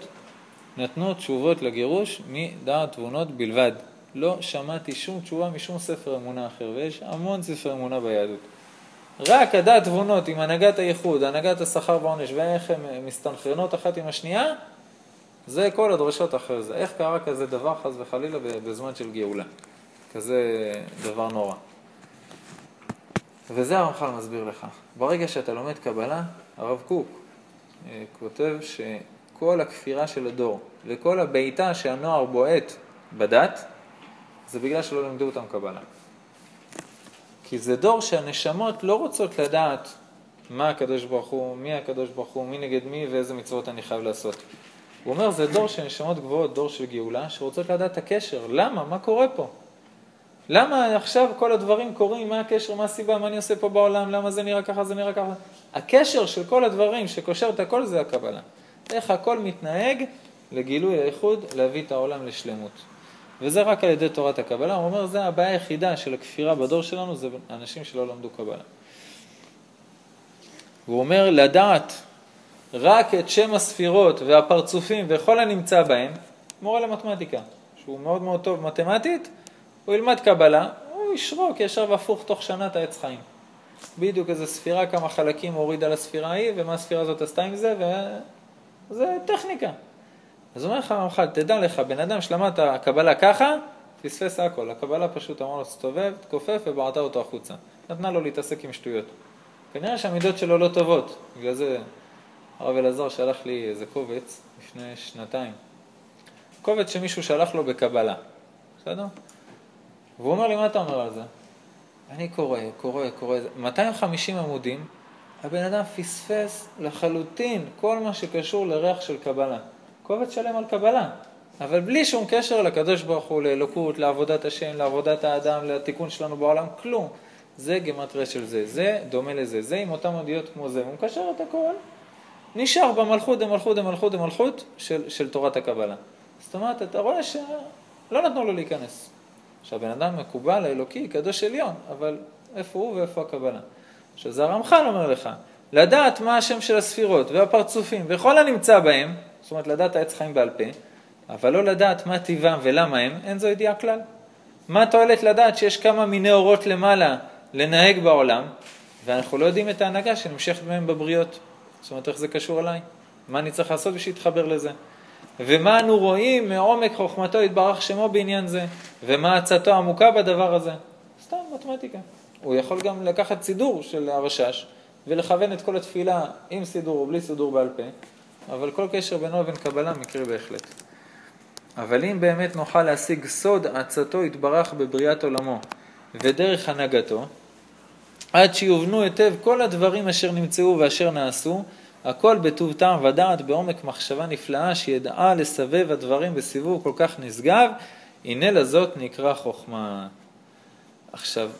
נתנו תשובות לגירוש מדעת תבונות בלבד. לא שמעתי שום תשובה משום ספר אמונה אחר, ויש המון ספר אמונה ביהדות. רק הדעת תבונות עם הנהגת הייחוד, הנהגת השכר והעונש, ואיך הן מסתנכרנות אחת עם השנייה, זה כל הדרשות אחרי זה. איך קרה כזה דבר חס וחלילה בזמן של גאולה? כזה דבר נורא. וזה הרמח"ל מסביר לך. ברגע שאתה לומד קבלה, הרב קוק כותב שכל הכפירה של הדור, וכל הביתה שהנוער בועט בדת, זה בגלל שלא למדו אותם קבלה. כי זה דור שהנשמות לא רוצות לדעת מה הקדוש ברוך הוא, מי הקדוש ברוך הוא, מי נגד מי ואיזה מצוות אני חייב לעשות. הוא אומר, זה דור של נשמות גבוהות, דור של גאולה, שרוצות לדעת את הקשר. למה? מה קורה פה? למה עכשיו כל הדברים קורים? מה הקשר? מה הסיבה? מה אני עושה פה בעולם? למה זה נראה ככה? זה נראה ככה? הקשר של כל הדברים שקושר את הכל זה הקבלה. איך הכל מתנהג לגילוי האיחוד, להביא את העולם לשלמות. וזה רק על ידי תורת הקבלה. הוא אומר, זה הבעיה היחידה של הכפירה בדור שלנו, זה אנשים שלא למדו קבלה. הוא אומר, לדעת רק את שם הספירות והפרצופים וכל הנמצא בהם, מורה למתמטיקה, שהוא מאוד מאוד טוב מתמטית, הוא ילמד קבלה, הוא ישרוק ישר והפוך תוך שנה את העץ חיים. בדיוק איזו ספירה, כמה חלקים הוריד על הספירה ההיא, ומה הספירה הזאת עשתה עם זה, וזה טכניקה. אז אומר לך רמח"ל, תדע לך, בן אדם שלמד את הקבלה ככה, תספס הכל. הקבלה פשוט אמרה לו, תסתובב, תקופף, וברתה אותו החוצה. נתנה לו להתעסק עם שטויות. כנראה שהמידות שלו לא טובות. בגלל זה הרב אלעזר שלח לי איזה קובץ לפני שנתיים. קובץ שמישהו שלח לו בקבלה. בסדר? והוא אומר לי, מה אתה אומר על זה? אני קורא, קורא, קורא, מאתיים וחמישים עמודים, הבן אדם פספס לחלוטין כל מה שקשור לריח של קבלה. קובץ שלם על קבלה, אבל בלי שום קשר לקדוש ברוך הוא, לאלוקות, לעבודת השם, לעבודת האדם, לתיקון שלנו בעולם, כלום. זה גמטריה של זה, זה דומה לזה, זה עם אותם הודיות כמו זה, הוא מקשר את הכל. נשאר במלכות, במלכות, במלכות, במלכות של, של תורת הקבלה. זאת אומרת, אתה רואה שלא נתנו לו להיכנס. שהבן אדם מקובל, האלוקי, קדוש עליון, אבל איפה הוא ואיפה הקבלה? שזה הרמח"ל אומר לך, לדעת מה השם של הספירות והפרצופים וכל הנמצא בהם, זאת אומרת לדעת העץ חיים בעל פה, אבל לא לדעת מה טבעם ולמה הם, אין זו ידיעה כלל. מה התועלת לדעת שיש כמה מיני אורות למעלה לנהג בעולם, ואנחנו לא יודעים את ההנהגה שנמשכת מהם בבריאות. זאת אומרת, איך זה קשור אליי? מה אני צריך לעשות בשביל להתחבר לזה? ומה אנו רואים מעומק חוכמתו יתברך שמו בעניין זה, ומה עצתו עמוקה בדבר הזה. סתם מתמטיקה. הוא יכול גם לקחת סידור של הרשש, ולכוון את כל התפילה עם סידור או בלי סידור בעל פה, אבל כל קשר בינו ובין קבלה מקרי בהחלט. אבל אם באמת נוכל להשיג סוד עצתו יתברך בבריאת עולמו, ודרך הנהגתו, עד שיובנו היטב כל הדברים אשר נמצאו ואשר נעשו, הכל בטוב טעם ודעת בעומק מחשבה נפלאה שידעה לסבב הדברים בסיבוב כל כך נשגב, הנה לזאת נקרא חוכמה. עכשיו,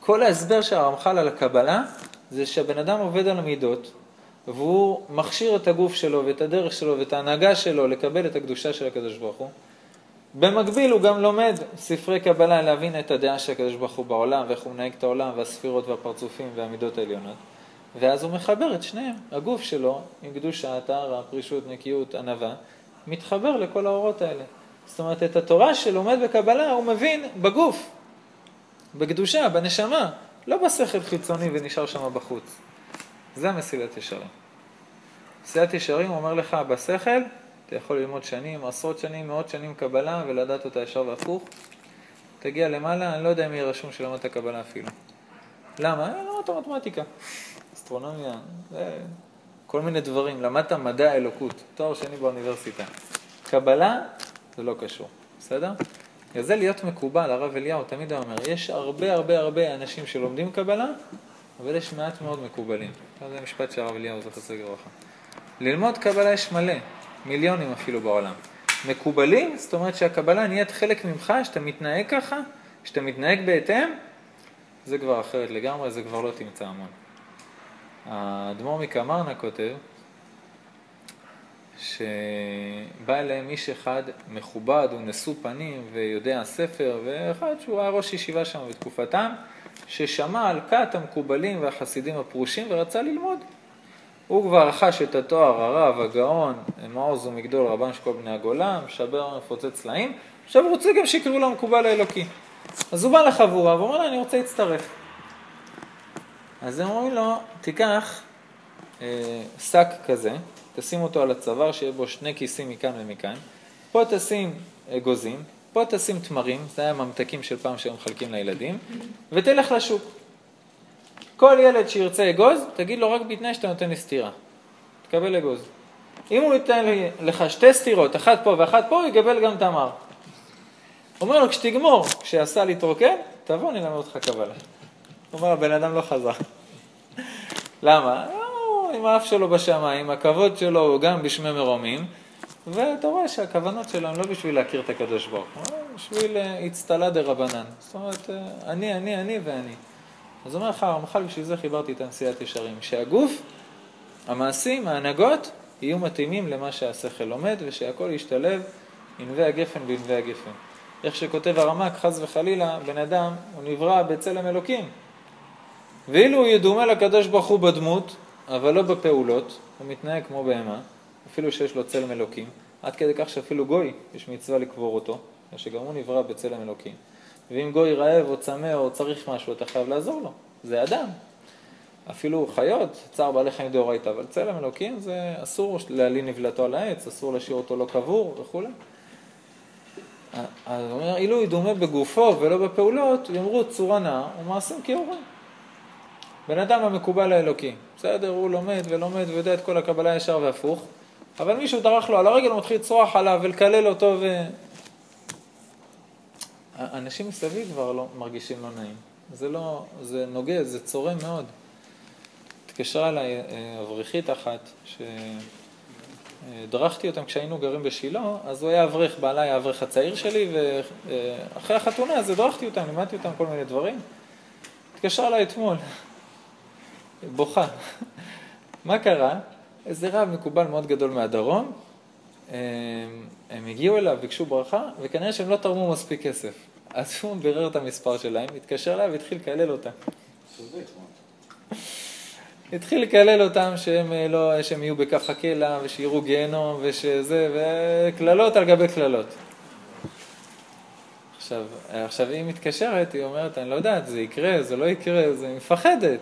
כל ההסבר שהרמח"ל על הקבלה זה שהבן אדם עובד על המידות והוא מכשיר את הגוף שלו ואת הדרך שלו ואת ההנהגה שלו לקבל את הקדושה של הקדוש ברוך הוא. במקביל הוא גם לומד ספרי קבלה להבין את הדעה של הקדוש ברוך הוא בעולם ואיך הוא מנהג את העולם והספירות והפרצופים והמידות העליונות. ואז הוא מחבר את שניהם, הגוף שלו, עם קדושה, טהרה, פרישות, נקיות, ענווה, מתחבר לכל האורות האלה. זאת אומרת, את התורה שלומד בקבלה הוא מבין בגוף, בקדושה, בנשמה, לא בשכל חיצוני ונשאר שם בחוץ. זה מסילת ישרים. מסילת ישרים אומר לך, בשכל, אתה יכול ללמוד שנים, עשרות שנים, מאות שנים קבלה, ולדעת אותה ישר והפוך. תגיע למעלה, אני לא יודע אם יהיה רשום שלמדת קבלה אפילו. למה? לא, אתה מתמטיקה. אסטרונומיה, כל מיני דברים. למדת מדע האלוקות, תואר שני באוניברסיטה. קבלה, זה לא קשור. בסדר? זה להיות מקובל, הרב אליהו תמיד אומר, יש הרבה הרבה הרבה אנשים שלומדים קבלה, אבל יש מעט מאוד מקובלים. זה משפט שהרב אליהו זכר צדיק לברכה. ללמוד קבלה יש מלא, מיליונים אפילו בעולם. מקובלים, זאת אומרת שהקבלה נהיית חלק ממך, שאתה מתנהג ככה, שאתה מתנהג בהתאם, זה כבר אחרת לגמרי, זה כבר לא תמצא המון. האדמו"ר מקמרנה כותב שבא אליהם איש אחד מכובד, הוא נשוא פנים ויודע ספר, ואחד שהוא היה ראש ישיבה שם בתקופתם, ששמע על כת המקובלים והחסידים הפרושים ורצה ללמוד. הוא כבר רכש את התואר הרב, הגאון, מעוז ומגדול, רבן שכל בני הגולה, משבר מפוצץ סלעים, עכשיו הוא רוצה גם שיקראו לו מקובל האלוקי. אז הוא בא לחבורה ואומר לה, אני רוצה להצטרף. אז הם אומרים לו, תיקח אה, שק כזה, תשים אותו על הצוואר, שיהיה בו שני כיסים מכאן ומכאן, פה תשים אגוזים, פה תשים תמרים, זה היה ממתקים של פעם שהם חלקים לילדים, ותלך לשוק. כל ילד שירצה אגוז, תגיד לו רק בתנאי שאתה נותן לי סתירה. תקבל אגוז. אם הוא ייתן לך שתי סתירות, אחת פה ואחת פה, הוא יגבל גם תמר. אומר לו, כשתגמור, כשעשה להתרוקן, תבוא, נלמד אותך קבלה. אומר, הבן אדם לא חזר. למה? עם האף שלו בשמיים, הכבוד שלו הוא גם בשמי מרומים, ואתה רואה שהכוונות שלו הן לא בשביל להכיר את הקדוש ברוך הוא, בשביל הצטלה דרבנן. זאת אומרת, אני, אני, אני ואני. אז אומר לך, הרמח"ל, בשביל זה חיברתי את הנשיאת ישרים, שהגוף, המעשים, ההנהגות, יהיו מתאימים למה שהשכל לומד, ושהכל ישתלב ענבי הגפן בענבי הגפן. איך שכותב הרמ"ק, חס וחלילה, בן אדם, הוא נברא בצלם אלוקים. ואילו הוא ידומה לקדוש ברוך הוא בדמות, אבל לא בפעולות, הוא מתנהג כמו בהמה, אפילו שיש לו צלם אלוקים, עד כדי כך שאפילו גוי יש מצווה לקבור אותו, שגם הוא נברא בצלם אלוקים. ואם גוי רעב או צמא או צריך משהו, אתה חייב לעזור לו. זה אדם. אפילו חיות, צער בעלי חיים דאורייתא, אבל צלם אלוקים זה אסור להלין נבלתו על העץ, אסור להשאיר אותו לא קבור וכו'. אז אומר, אילו ידומה בגופו ולא בפעולות, יאמרו צורה נאה ומעשים כאורה. בן אדם המקובל האלוקי, בסדר, הוא לומד ולומד ויודע את כל הקבלה ישר והפוך, אבל מישהו דרך לו על הרגל, הוא מתחיל לצרוח עליו ולקלל אותו ו... האנשים מסביב כבר לא מרגישים לא נעים. זה לא, זה נוגע, זה צורם מאוד. התקשרה אליי אברכית אחת, שדרכתי אותם כשהיינו גרים בשילה, אז הוא היה אברך, בעלה היה אברך הצעיר שלי, ואחרי החתונה אז דרכתי אותם, לימדתי אותם כל מיני דברים. התקשרה אליי אתמול, בוכה. מה קרה? איזה רב מקובל מאוד גדול מהדרום, הם הגיעו אליו, ביקשו ברכה, וכנראה שהם לא תרמו מספיק כסף. אז הוא בירר את המספר שלהם, התקשר אליו והתחיל לקלל אותם. התחיל לקלל אותם שהם, לא, שהם יהיו בכך הקלע, ושיראו גיהנום, ושזה, וכללות על גבי כללות. עכשיו, עכשיו היא מתקשרת, היא אומרת, אני לא יודעת, זה יקרה, זה לא יקרה, זה מפחדת.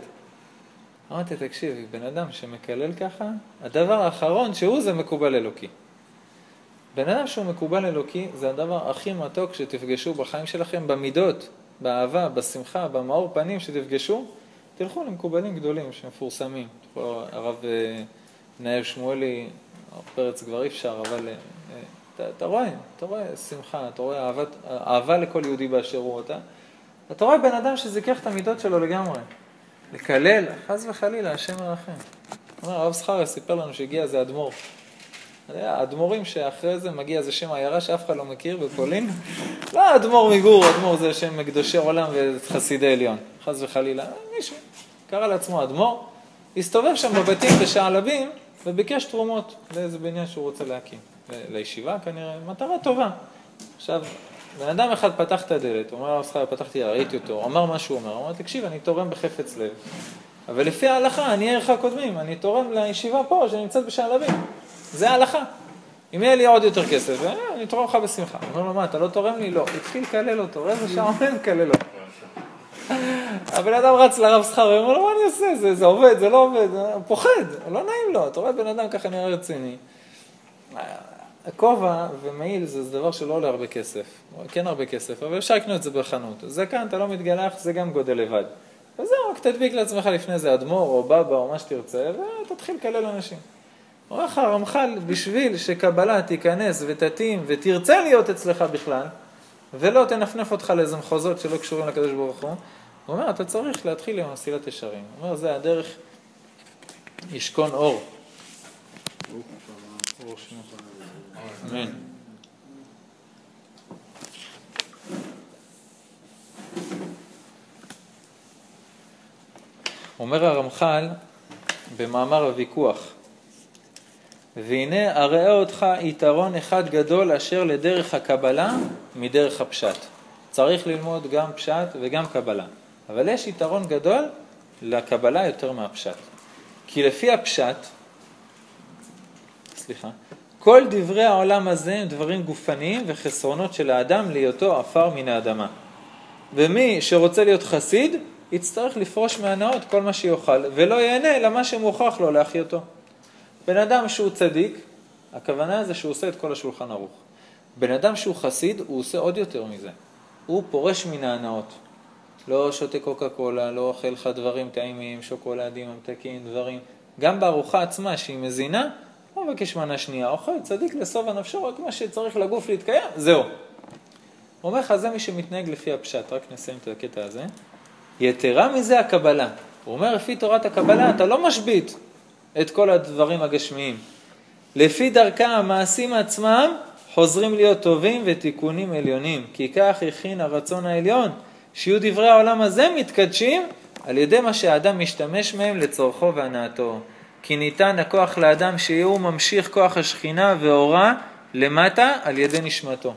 אמרתי, תקשיב, בן אדם שמקלל ככה, הדבר האחרון שהוא זה מקובל אלוקי. בן אדם שהוא מקובל אלוקי, זה הדבר הכי מתוק שתפגשו בחיים שלכם, במידות, באהבה, בשמחה, במאור פנים שתפגשו, תלכו למקובלים גדולים שמפורסמים. הרב נאב שמואלי, פרץ כבר אי אפשר, אבל אתה רואה, אתה רואה שמחה, אתה רואה אהבה לכל יהודי באשר הוא אותה. אתה רואה בן אדם שזיקח את המידות שלו לגמרי. לקלל, חס וחלילה, השם הרחם. הרב סחריה סיפר לנו שהגיע זה אדמו"ר. האדמו"רים שאחרי זה מגיע זה שם העיירה שאף אחד לא מכיר בפולין. לא אדמו"ר מגור, אדמו"ר זה שם מקדושי עולם וחסידי עליון. חס וחלילה, מישהו קרא לעצמו אדמו"ר, הסתובב שם בבתים בשעלבים וביקש תרומות לאיזה בניין שהוא רוצה להקים. לישיבה כנראה, מטרה טובה. עכשיו, בן אדם אחד פתח את הדלת, הוא אומר הרב סחריה, פתחתי, ראיתי אותו, הוא אמר מה שהוא אומר, הוא אומר, תקשיב, אני תורם בחפץ לב. אבל לפי ההלכה, אני ערך הקודמים, אני תורם לישיבה פה שנמצאת בשעלבים. זה ההלכה. אם יהיה לי עוד יותר כסף, אני תורם לך בשמחה. הוא אומר לו, מה, אתה לא תורם לי? לא. התחיל לקלל אותו, רבע שעה עומד לקלל אותו. הבן אדם רץ לרב סחריה, הוא אומר לו, מה אני עושה? זה, זה עובד, זה לא עובד, הוא פוחד, לא נעים לו. אתה רואה בן אדם ככה נראה רציני. הכובע ומעיל זה, זה דבר שלא עולה הרבה כסף. כן הרבה כסף, אבל אפשר לקנות את זה בחנות. זה כאן, אתה לא מתגלח, זה גם גודל לבד. וזהו, רק תדביק לעצמך לפני זה אדמו"ר או בבא או מה שתרצה, ותתחיל לקלל אנשים. אורך הרמח"ל, בשביל שקבלה תיכנס ותתאים ותרצה להיות אצלך בכלל, ולא תנפנף אותך לאיזה מחוזות שלא קשורים לקדוש ברוך הוא, הוא אומר, אתה צריך להתחיל עם מסילת ישרים. הוא אומר, זה הדרך ישכון אור. אמן. אומר הרמח"ל במאמר הוויכוח, והנה אראה אותך יתרון אחד גדול אשר לדרך הקבלה מדרך הפשט. צריך ללמוד גם פשט וגם קבלה. אבל יש יתרון גדול לקבלה יותר מהפשט. כי לפי הפשט, סליחה, כל דברי העולם הזה הם דברים גופניים וחסרונות של האדם להיותו אפר מן האדמה. ומי שרוצה להיות חסיד, יצטרך לפרוש מהנאות כל מה שיוכל, ולא יענה אלא מה שמוכח לו להחיותו. בן אדם שהוא צדיק, הכוונה זה שהוא עושה את כל השולחן ערוך. בן אדם שהוא חסיד, הוא עושה עוד יותר מזה. הוא פורש מן ההנאות. לא שותה קוקה קולה, לא אוכל לך דברים טעימים, שוקולדים, ממתקים, דברים. גם בארוחה עצמה שהיא מזינה, לא מבקש מנה שנייה. אוכל צדיק לסוב הנפשו, רק מה שצריך לגוף להתקיים, זהו. אומר לך, זה מי שמתנהג לפי הפשט, רק נסיים את הקטע הזה. יתרה מזה הקבלה. הוא אומר, לפי תורת הקבלה, אתה לא משבית את כל הדברים הגשמיים. לפי דרכה, המעשים עצמם חוזרים להיות טובים ותיקונים עליונים, כי כך הכין הרצון העליון, שיהיו דברי העולם הזה מתקדשים על ידי מה שהאדם משתמש מהם לצורכו והנאתו. כי ניתן הכוח לאדם שיהיו ממשיך כוח השכינה והורה למטה על ידי נשמתו.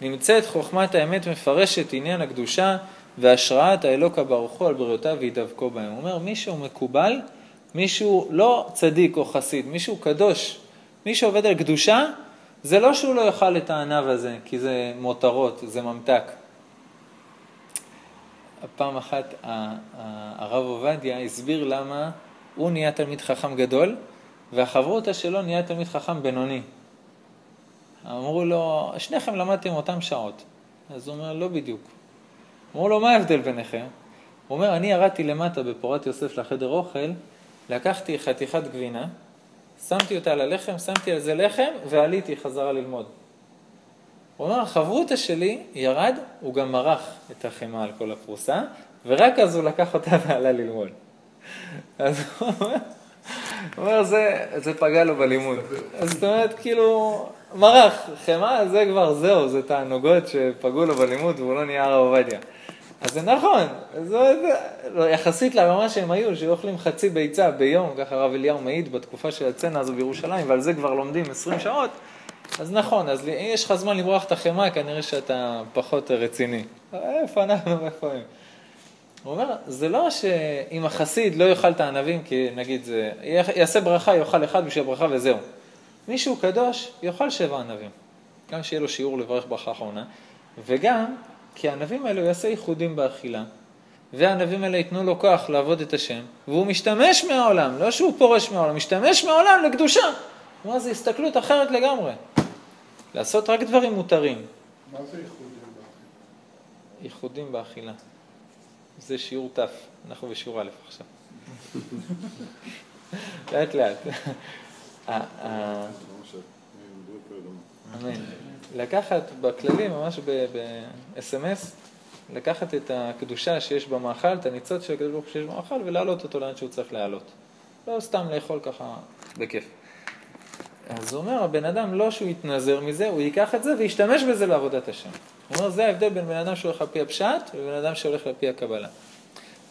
נמצאת חוכמת האמת מפרשת עניין הקדושה והשראת האלוקה ברוך הוא על בריאותיו והידבקו בהם. הוא אומר, מישהו מקובל, מישהו לא צדיק או חסיד, מישהו קדוש, מישהו עובד על קדושה, זה לא שהוא לא יאכל את הענב הזה, כי זה מותרות, זה ממתק. פעם אחת הרב עובדיה הסביר למה הוא נהיה תלמיד חכם גדול, והחברותה שלו נהיה תלמיד חכם בינוני. אמרו לו, שניכם למדתם אותם שעות. אז הוא אומר, לא בדיוק. אמרו לו, מה ההבדל ביניכם? הוא אומר, אני ירדתי למטה בפורת יוסף לחדר אוכל, לקחתי חתיכת גבינה, שמתי אותה על הלחם, שמתי על זה לחם, ועליתי חזרה ללמוד. הוא אומר, החברותה שלי ירד, הוא גם מרח את החמה על כל הפרוסה, ורק אז הוא לקח אותה ועלה ללמוד. אז הוא אומר, זה, זה פגע לו בלימוד. אז זאת אומרת, כאילו, מרח, חמה, זה כבר זהו, זה תענוגות שפגעו לו בלימוד, והוא לא נהיה הרב עובדיה. אז זה נכון, זאת, יחסית לרמה שהם היו, שאוכלים חצי ביצה ביום, כך הרב אליהו מעיד בתקופה של הצנע הזו בירושלים, ועל זה כבר לומדים עשרים שעות, אז נכון, אז יש לך זמן למרוח את החמה, כנראה שאתה פחות רציני. איפה אנחנו, איפה הם? הוא אומר, זה לא שאם החסיד לא יאכל את הענבים, כי נגיד זה, יעשה ברכה, יאכל אחד בשביל ברכה וזהו. מישהו קדוש יאכל שבע ענבים, גם שיהיה לו שיעור לברך ברכה אחרונה, וגם כי הענבים האלה הוא יעשה ייחודים באכילה, והענבים האלה ייתנו לו כוח לעבוד את השם, והוא משתמש מהעולם, לא שהוא פורש מהעולם, משתמש מהעולם לקדושה. מה זה הסתכלות אחרת לגמרי? לעשות רק דברים מותרים. מה זה ייחודים באכילה? ייחודים באכילה. זה שיעור תף, אנחנו בשיעור א' עכשיו. לאט לאט. אמן. לקחת בכללי, ממש ב-אס אם אס, לקחת את הקדושה שיש במאכל, את הניצוץ של הקדושה שיש במאכל, ולהעלות אותו לאן שהוא צריך להעלות. לא סתם לאכול ככה בכיף. אז הוא אומר, הבן אדם לא שהוא יתנזר מזה, הוא ייקח את זה וישתמש בזה לעבודת השם. הוא אומר, זה ההבדל בין בן אדם שהולך לפי הפשט ובן אדם שהולך לפי הקבלה.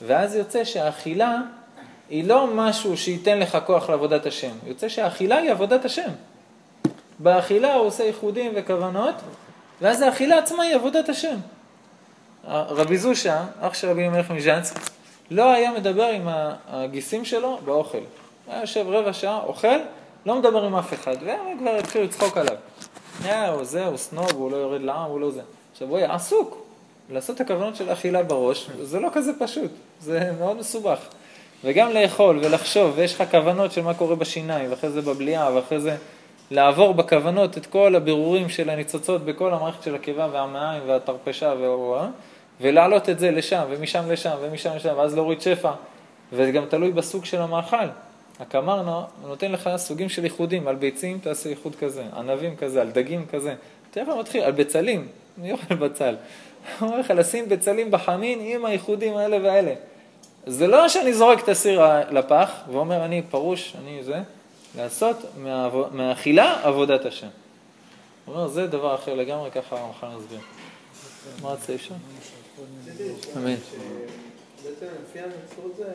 ואז יוצא שהאכילה היא לא משהו שייתן לך כוח לעבודת השם. יוצא שהאכילה היא עבודת השם. באכילה הוא עושה ייחודים וכוונות, ואז האכילה עצמה היא עבודת השם. רבי זושה, אח של רבי מלך מז'אנץ, לא היה מדבר עם הגיסים שלו באוכל. היה יושב רבע שעה, אוכל, לא מדבר עם אף אחד, והם כבר התחילו לצחוק עליו. הוא זה, הוא סנוב, הוא לא יורד לעם, הוא לא זה. עכשיו הוא היה עסוק. לעשות את הכוונות של אכילה בראש, זה לא כזה פשוט, זה מאוד מסובך. וגם לאכול ולחשוב, ויש לך כוונות של מה קורה בשיניים, ואחרי זה בבליעה, ואחרי זה לעבור בכוונות את כל הבירורים של הניצוצות בכל המערכת של הקיבה והמעיים והתרפשה והרועה, ולהעלות את זה לשם, ומשם לשם, ומשם לשם, ואז להוריד שפע. וגם תלוי בסוג של המאכל. הקמר נותן לך סוגים של ייחודים, על ביצים תעשה ייחוד כזה, ענבים כזה, על דגים כזה. תראה לך מתחיל, על בצלים, אני אוכל בצל. אני אומר לך, לשים בצלים בחמין עם הייחודים האלה והאלה. זה לא שאני זורק את הסיר לפח, ואומר אני פרוש, אני זה, לעשות מהאכילה עבודת השם. הוא אומר, זה דבר אחר לגמרי, ככה אני מוכן להסביר. מה רצה אפשר? אמן. בעצם לפי הנצרות זה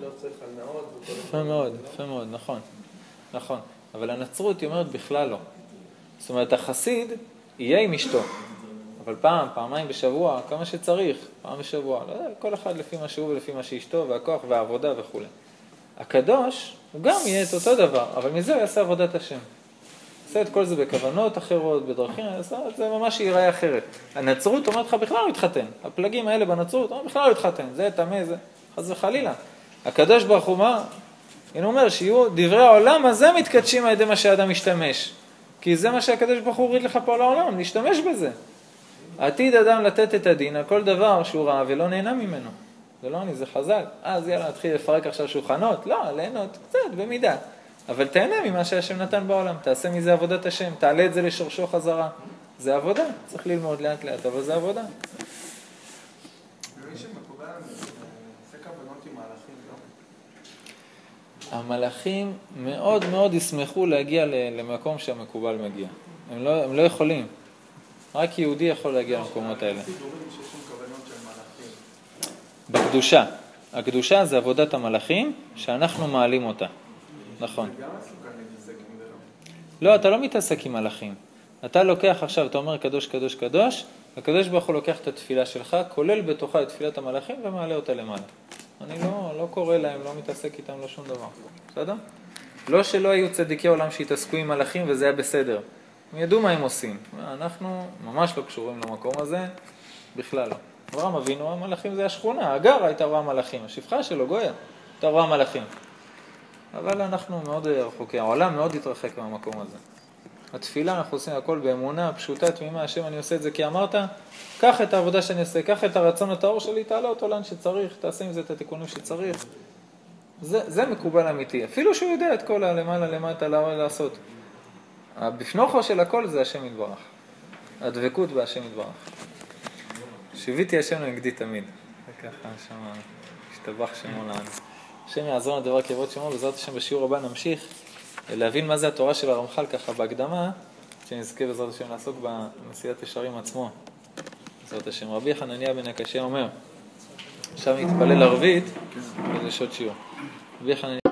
לא צריך הנאות. יפה מאוד, יפה מאוד, נכון. נכון, אבל הנצרות היא אומרת בכלל לא. זאת אומרת, החסיד יהיה עם אשתו, אבל פעם, פעמיים בשבוע, כמה שצריך, פעם בשבוע, כל אחד לפי מה שהוא ולפי מה שאשתו, והכוח והעבודה וכו'. הקדוש הוא גם יהיה את אותו דבר, אבל מזה הוא יעשה עבודת השם. עשה את כל זה בכוונות אחרות, בדרכים, זה ממש ייראה אחרת. הנצרות אומרת לך בכלל לא התחתן. הפלגים האלה בנצרות אומרת בכלל לא התחתן. זה תמי, זה חס וחלילה. הקדוש ברוך הוא מה? הנה אומר שיהיו דברי העולם הזה מתקדשים על ידי מה שהאדם משתמש. כי זה מה שהקדוש ברוך הוא הוריד לך פה לעולם, להשתמש בזה. עתיד אדם לתת את הדין על כל דבר שהוא ראה ולא נהנה ממנו. זה לא אני, זה חז"ל. אז יאללה, נתחיל לפרק עכשיו שולחנות. לא, ליהנות קצת, במידה. אבל תהנה ממה שהשם נתן בעולם. תעשה מזה עבודת השם. תעלה את זה לשורשו חזרה. זה עבודה. צריך ללמוד לאט לאט, אבל זה עבודה. ומי שמקובל, זה כוונות עם מהלכים, לא? המלאכים מאוד מאוד ישמחו להגיע למקום שהמקובל מגיע. הם לא, הם לא יכולים. רק יהודי יכול להגיע למקומות האלה. בקדושה. הקדושה זה עבודת המלאכים שאנחנו מעלים אותה. נכון. לא, אתה לא מתעסק עם מלאכים. אתה לוקח עכשיו, אתה אומר קדוש, קדוש, קדוש, הקדוש ברוך הוא לוקח את התפילה שלך, כולל בתוכה את תפילת המלאכים ומעלה אותה למעלה. אני לא, לא קורא להם, לא מתעסק איתם, לא שום דבר. בסדר? לא שלא היו צדיקי עולם שהתעסקו עם מלאכים וזה היה בסדר. הם ידעו מה הם עושים. אנחנו ממש לא קשורים למקום הזה, בכלל לא. אברהם אבינו, המלאכים זה השכונה, הגר הייתה רואה מלאכים, השפחה שלו גויה, הייתה רואה מלאכים. אבל אנחנו מאוד רחוקים, העולם מאוד התרחק מהמקום הזה. התפילה אנחנו עושים הכל באמונה, פשוטה, תמימה, השם אני עושה את זה כי אמרת, קח את העבודה שאני עושה, קח את הרצון הטהור שלי, תעלה אותו לאן שצריך, תעשה עם זה את התיקונים שצריך. זה, זה מקובל אמיתי, אפילו שהוא יודע את כל הלמעלה למטה לעשות. בפנוכו של הכל זה השם יתברך, הדבקות בהשם יתברך. שיביתי השם נגדי תמיד. זה ככה, שמה, השתבח שמו לעם. השם יעזור לדבר כבוד שמו, בעזרת השם בשיעור הבא נמשיך להבין מה זה התורה של הרמח"ל ככה בהקדמה, שנזכה בעזרת השם לעסוק במסילת ישרים עצמו. בעזרת השם רבי חנניה בן עקשיא אומר, עכשיו נתפלל ערבית, וזה שעות שיעור. רבי חנניה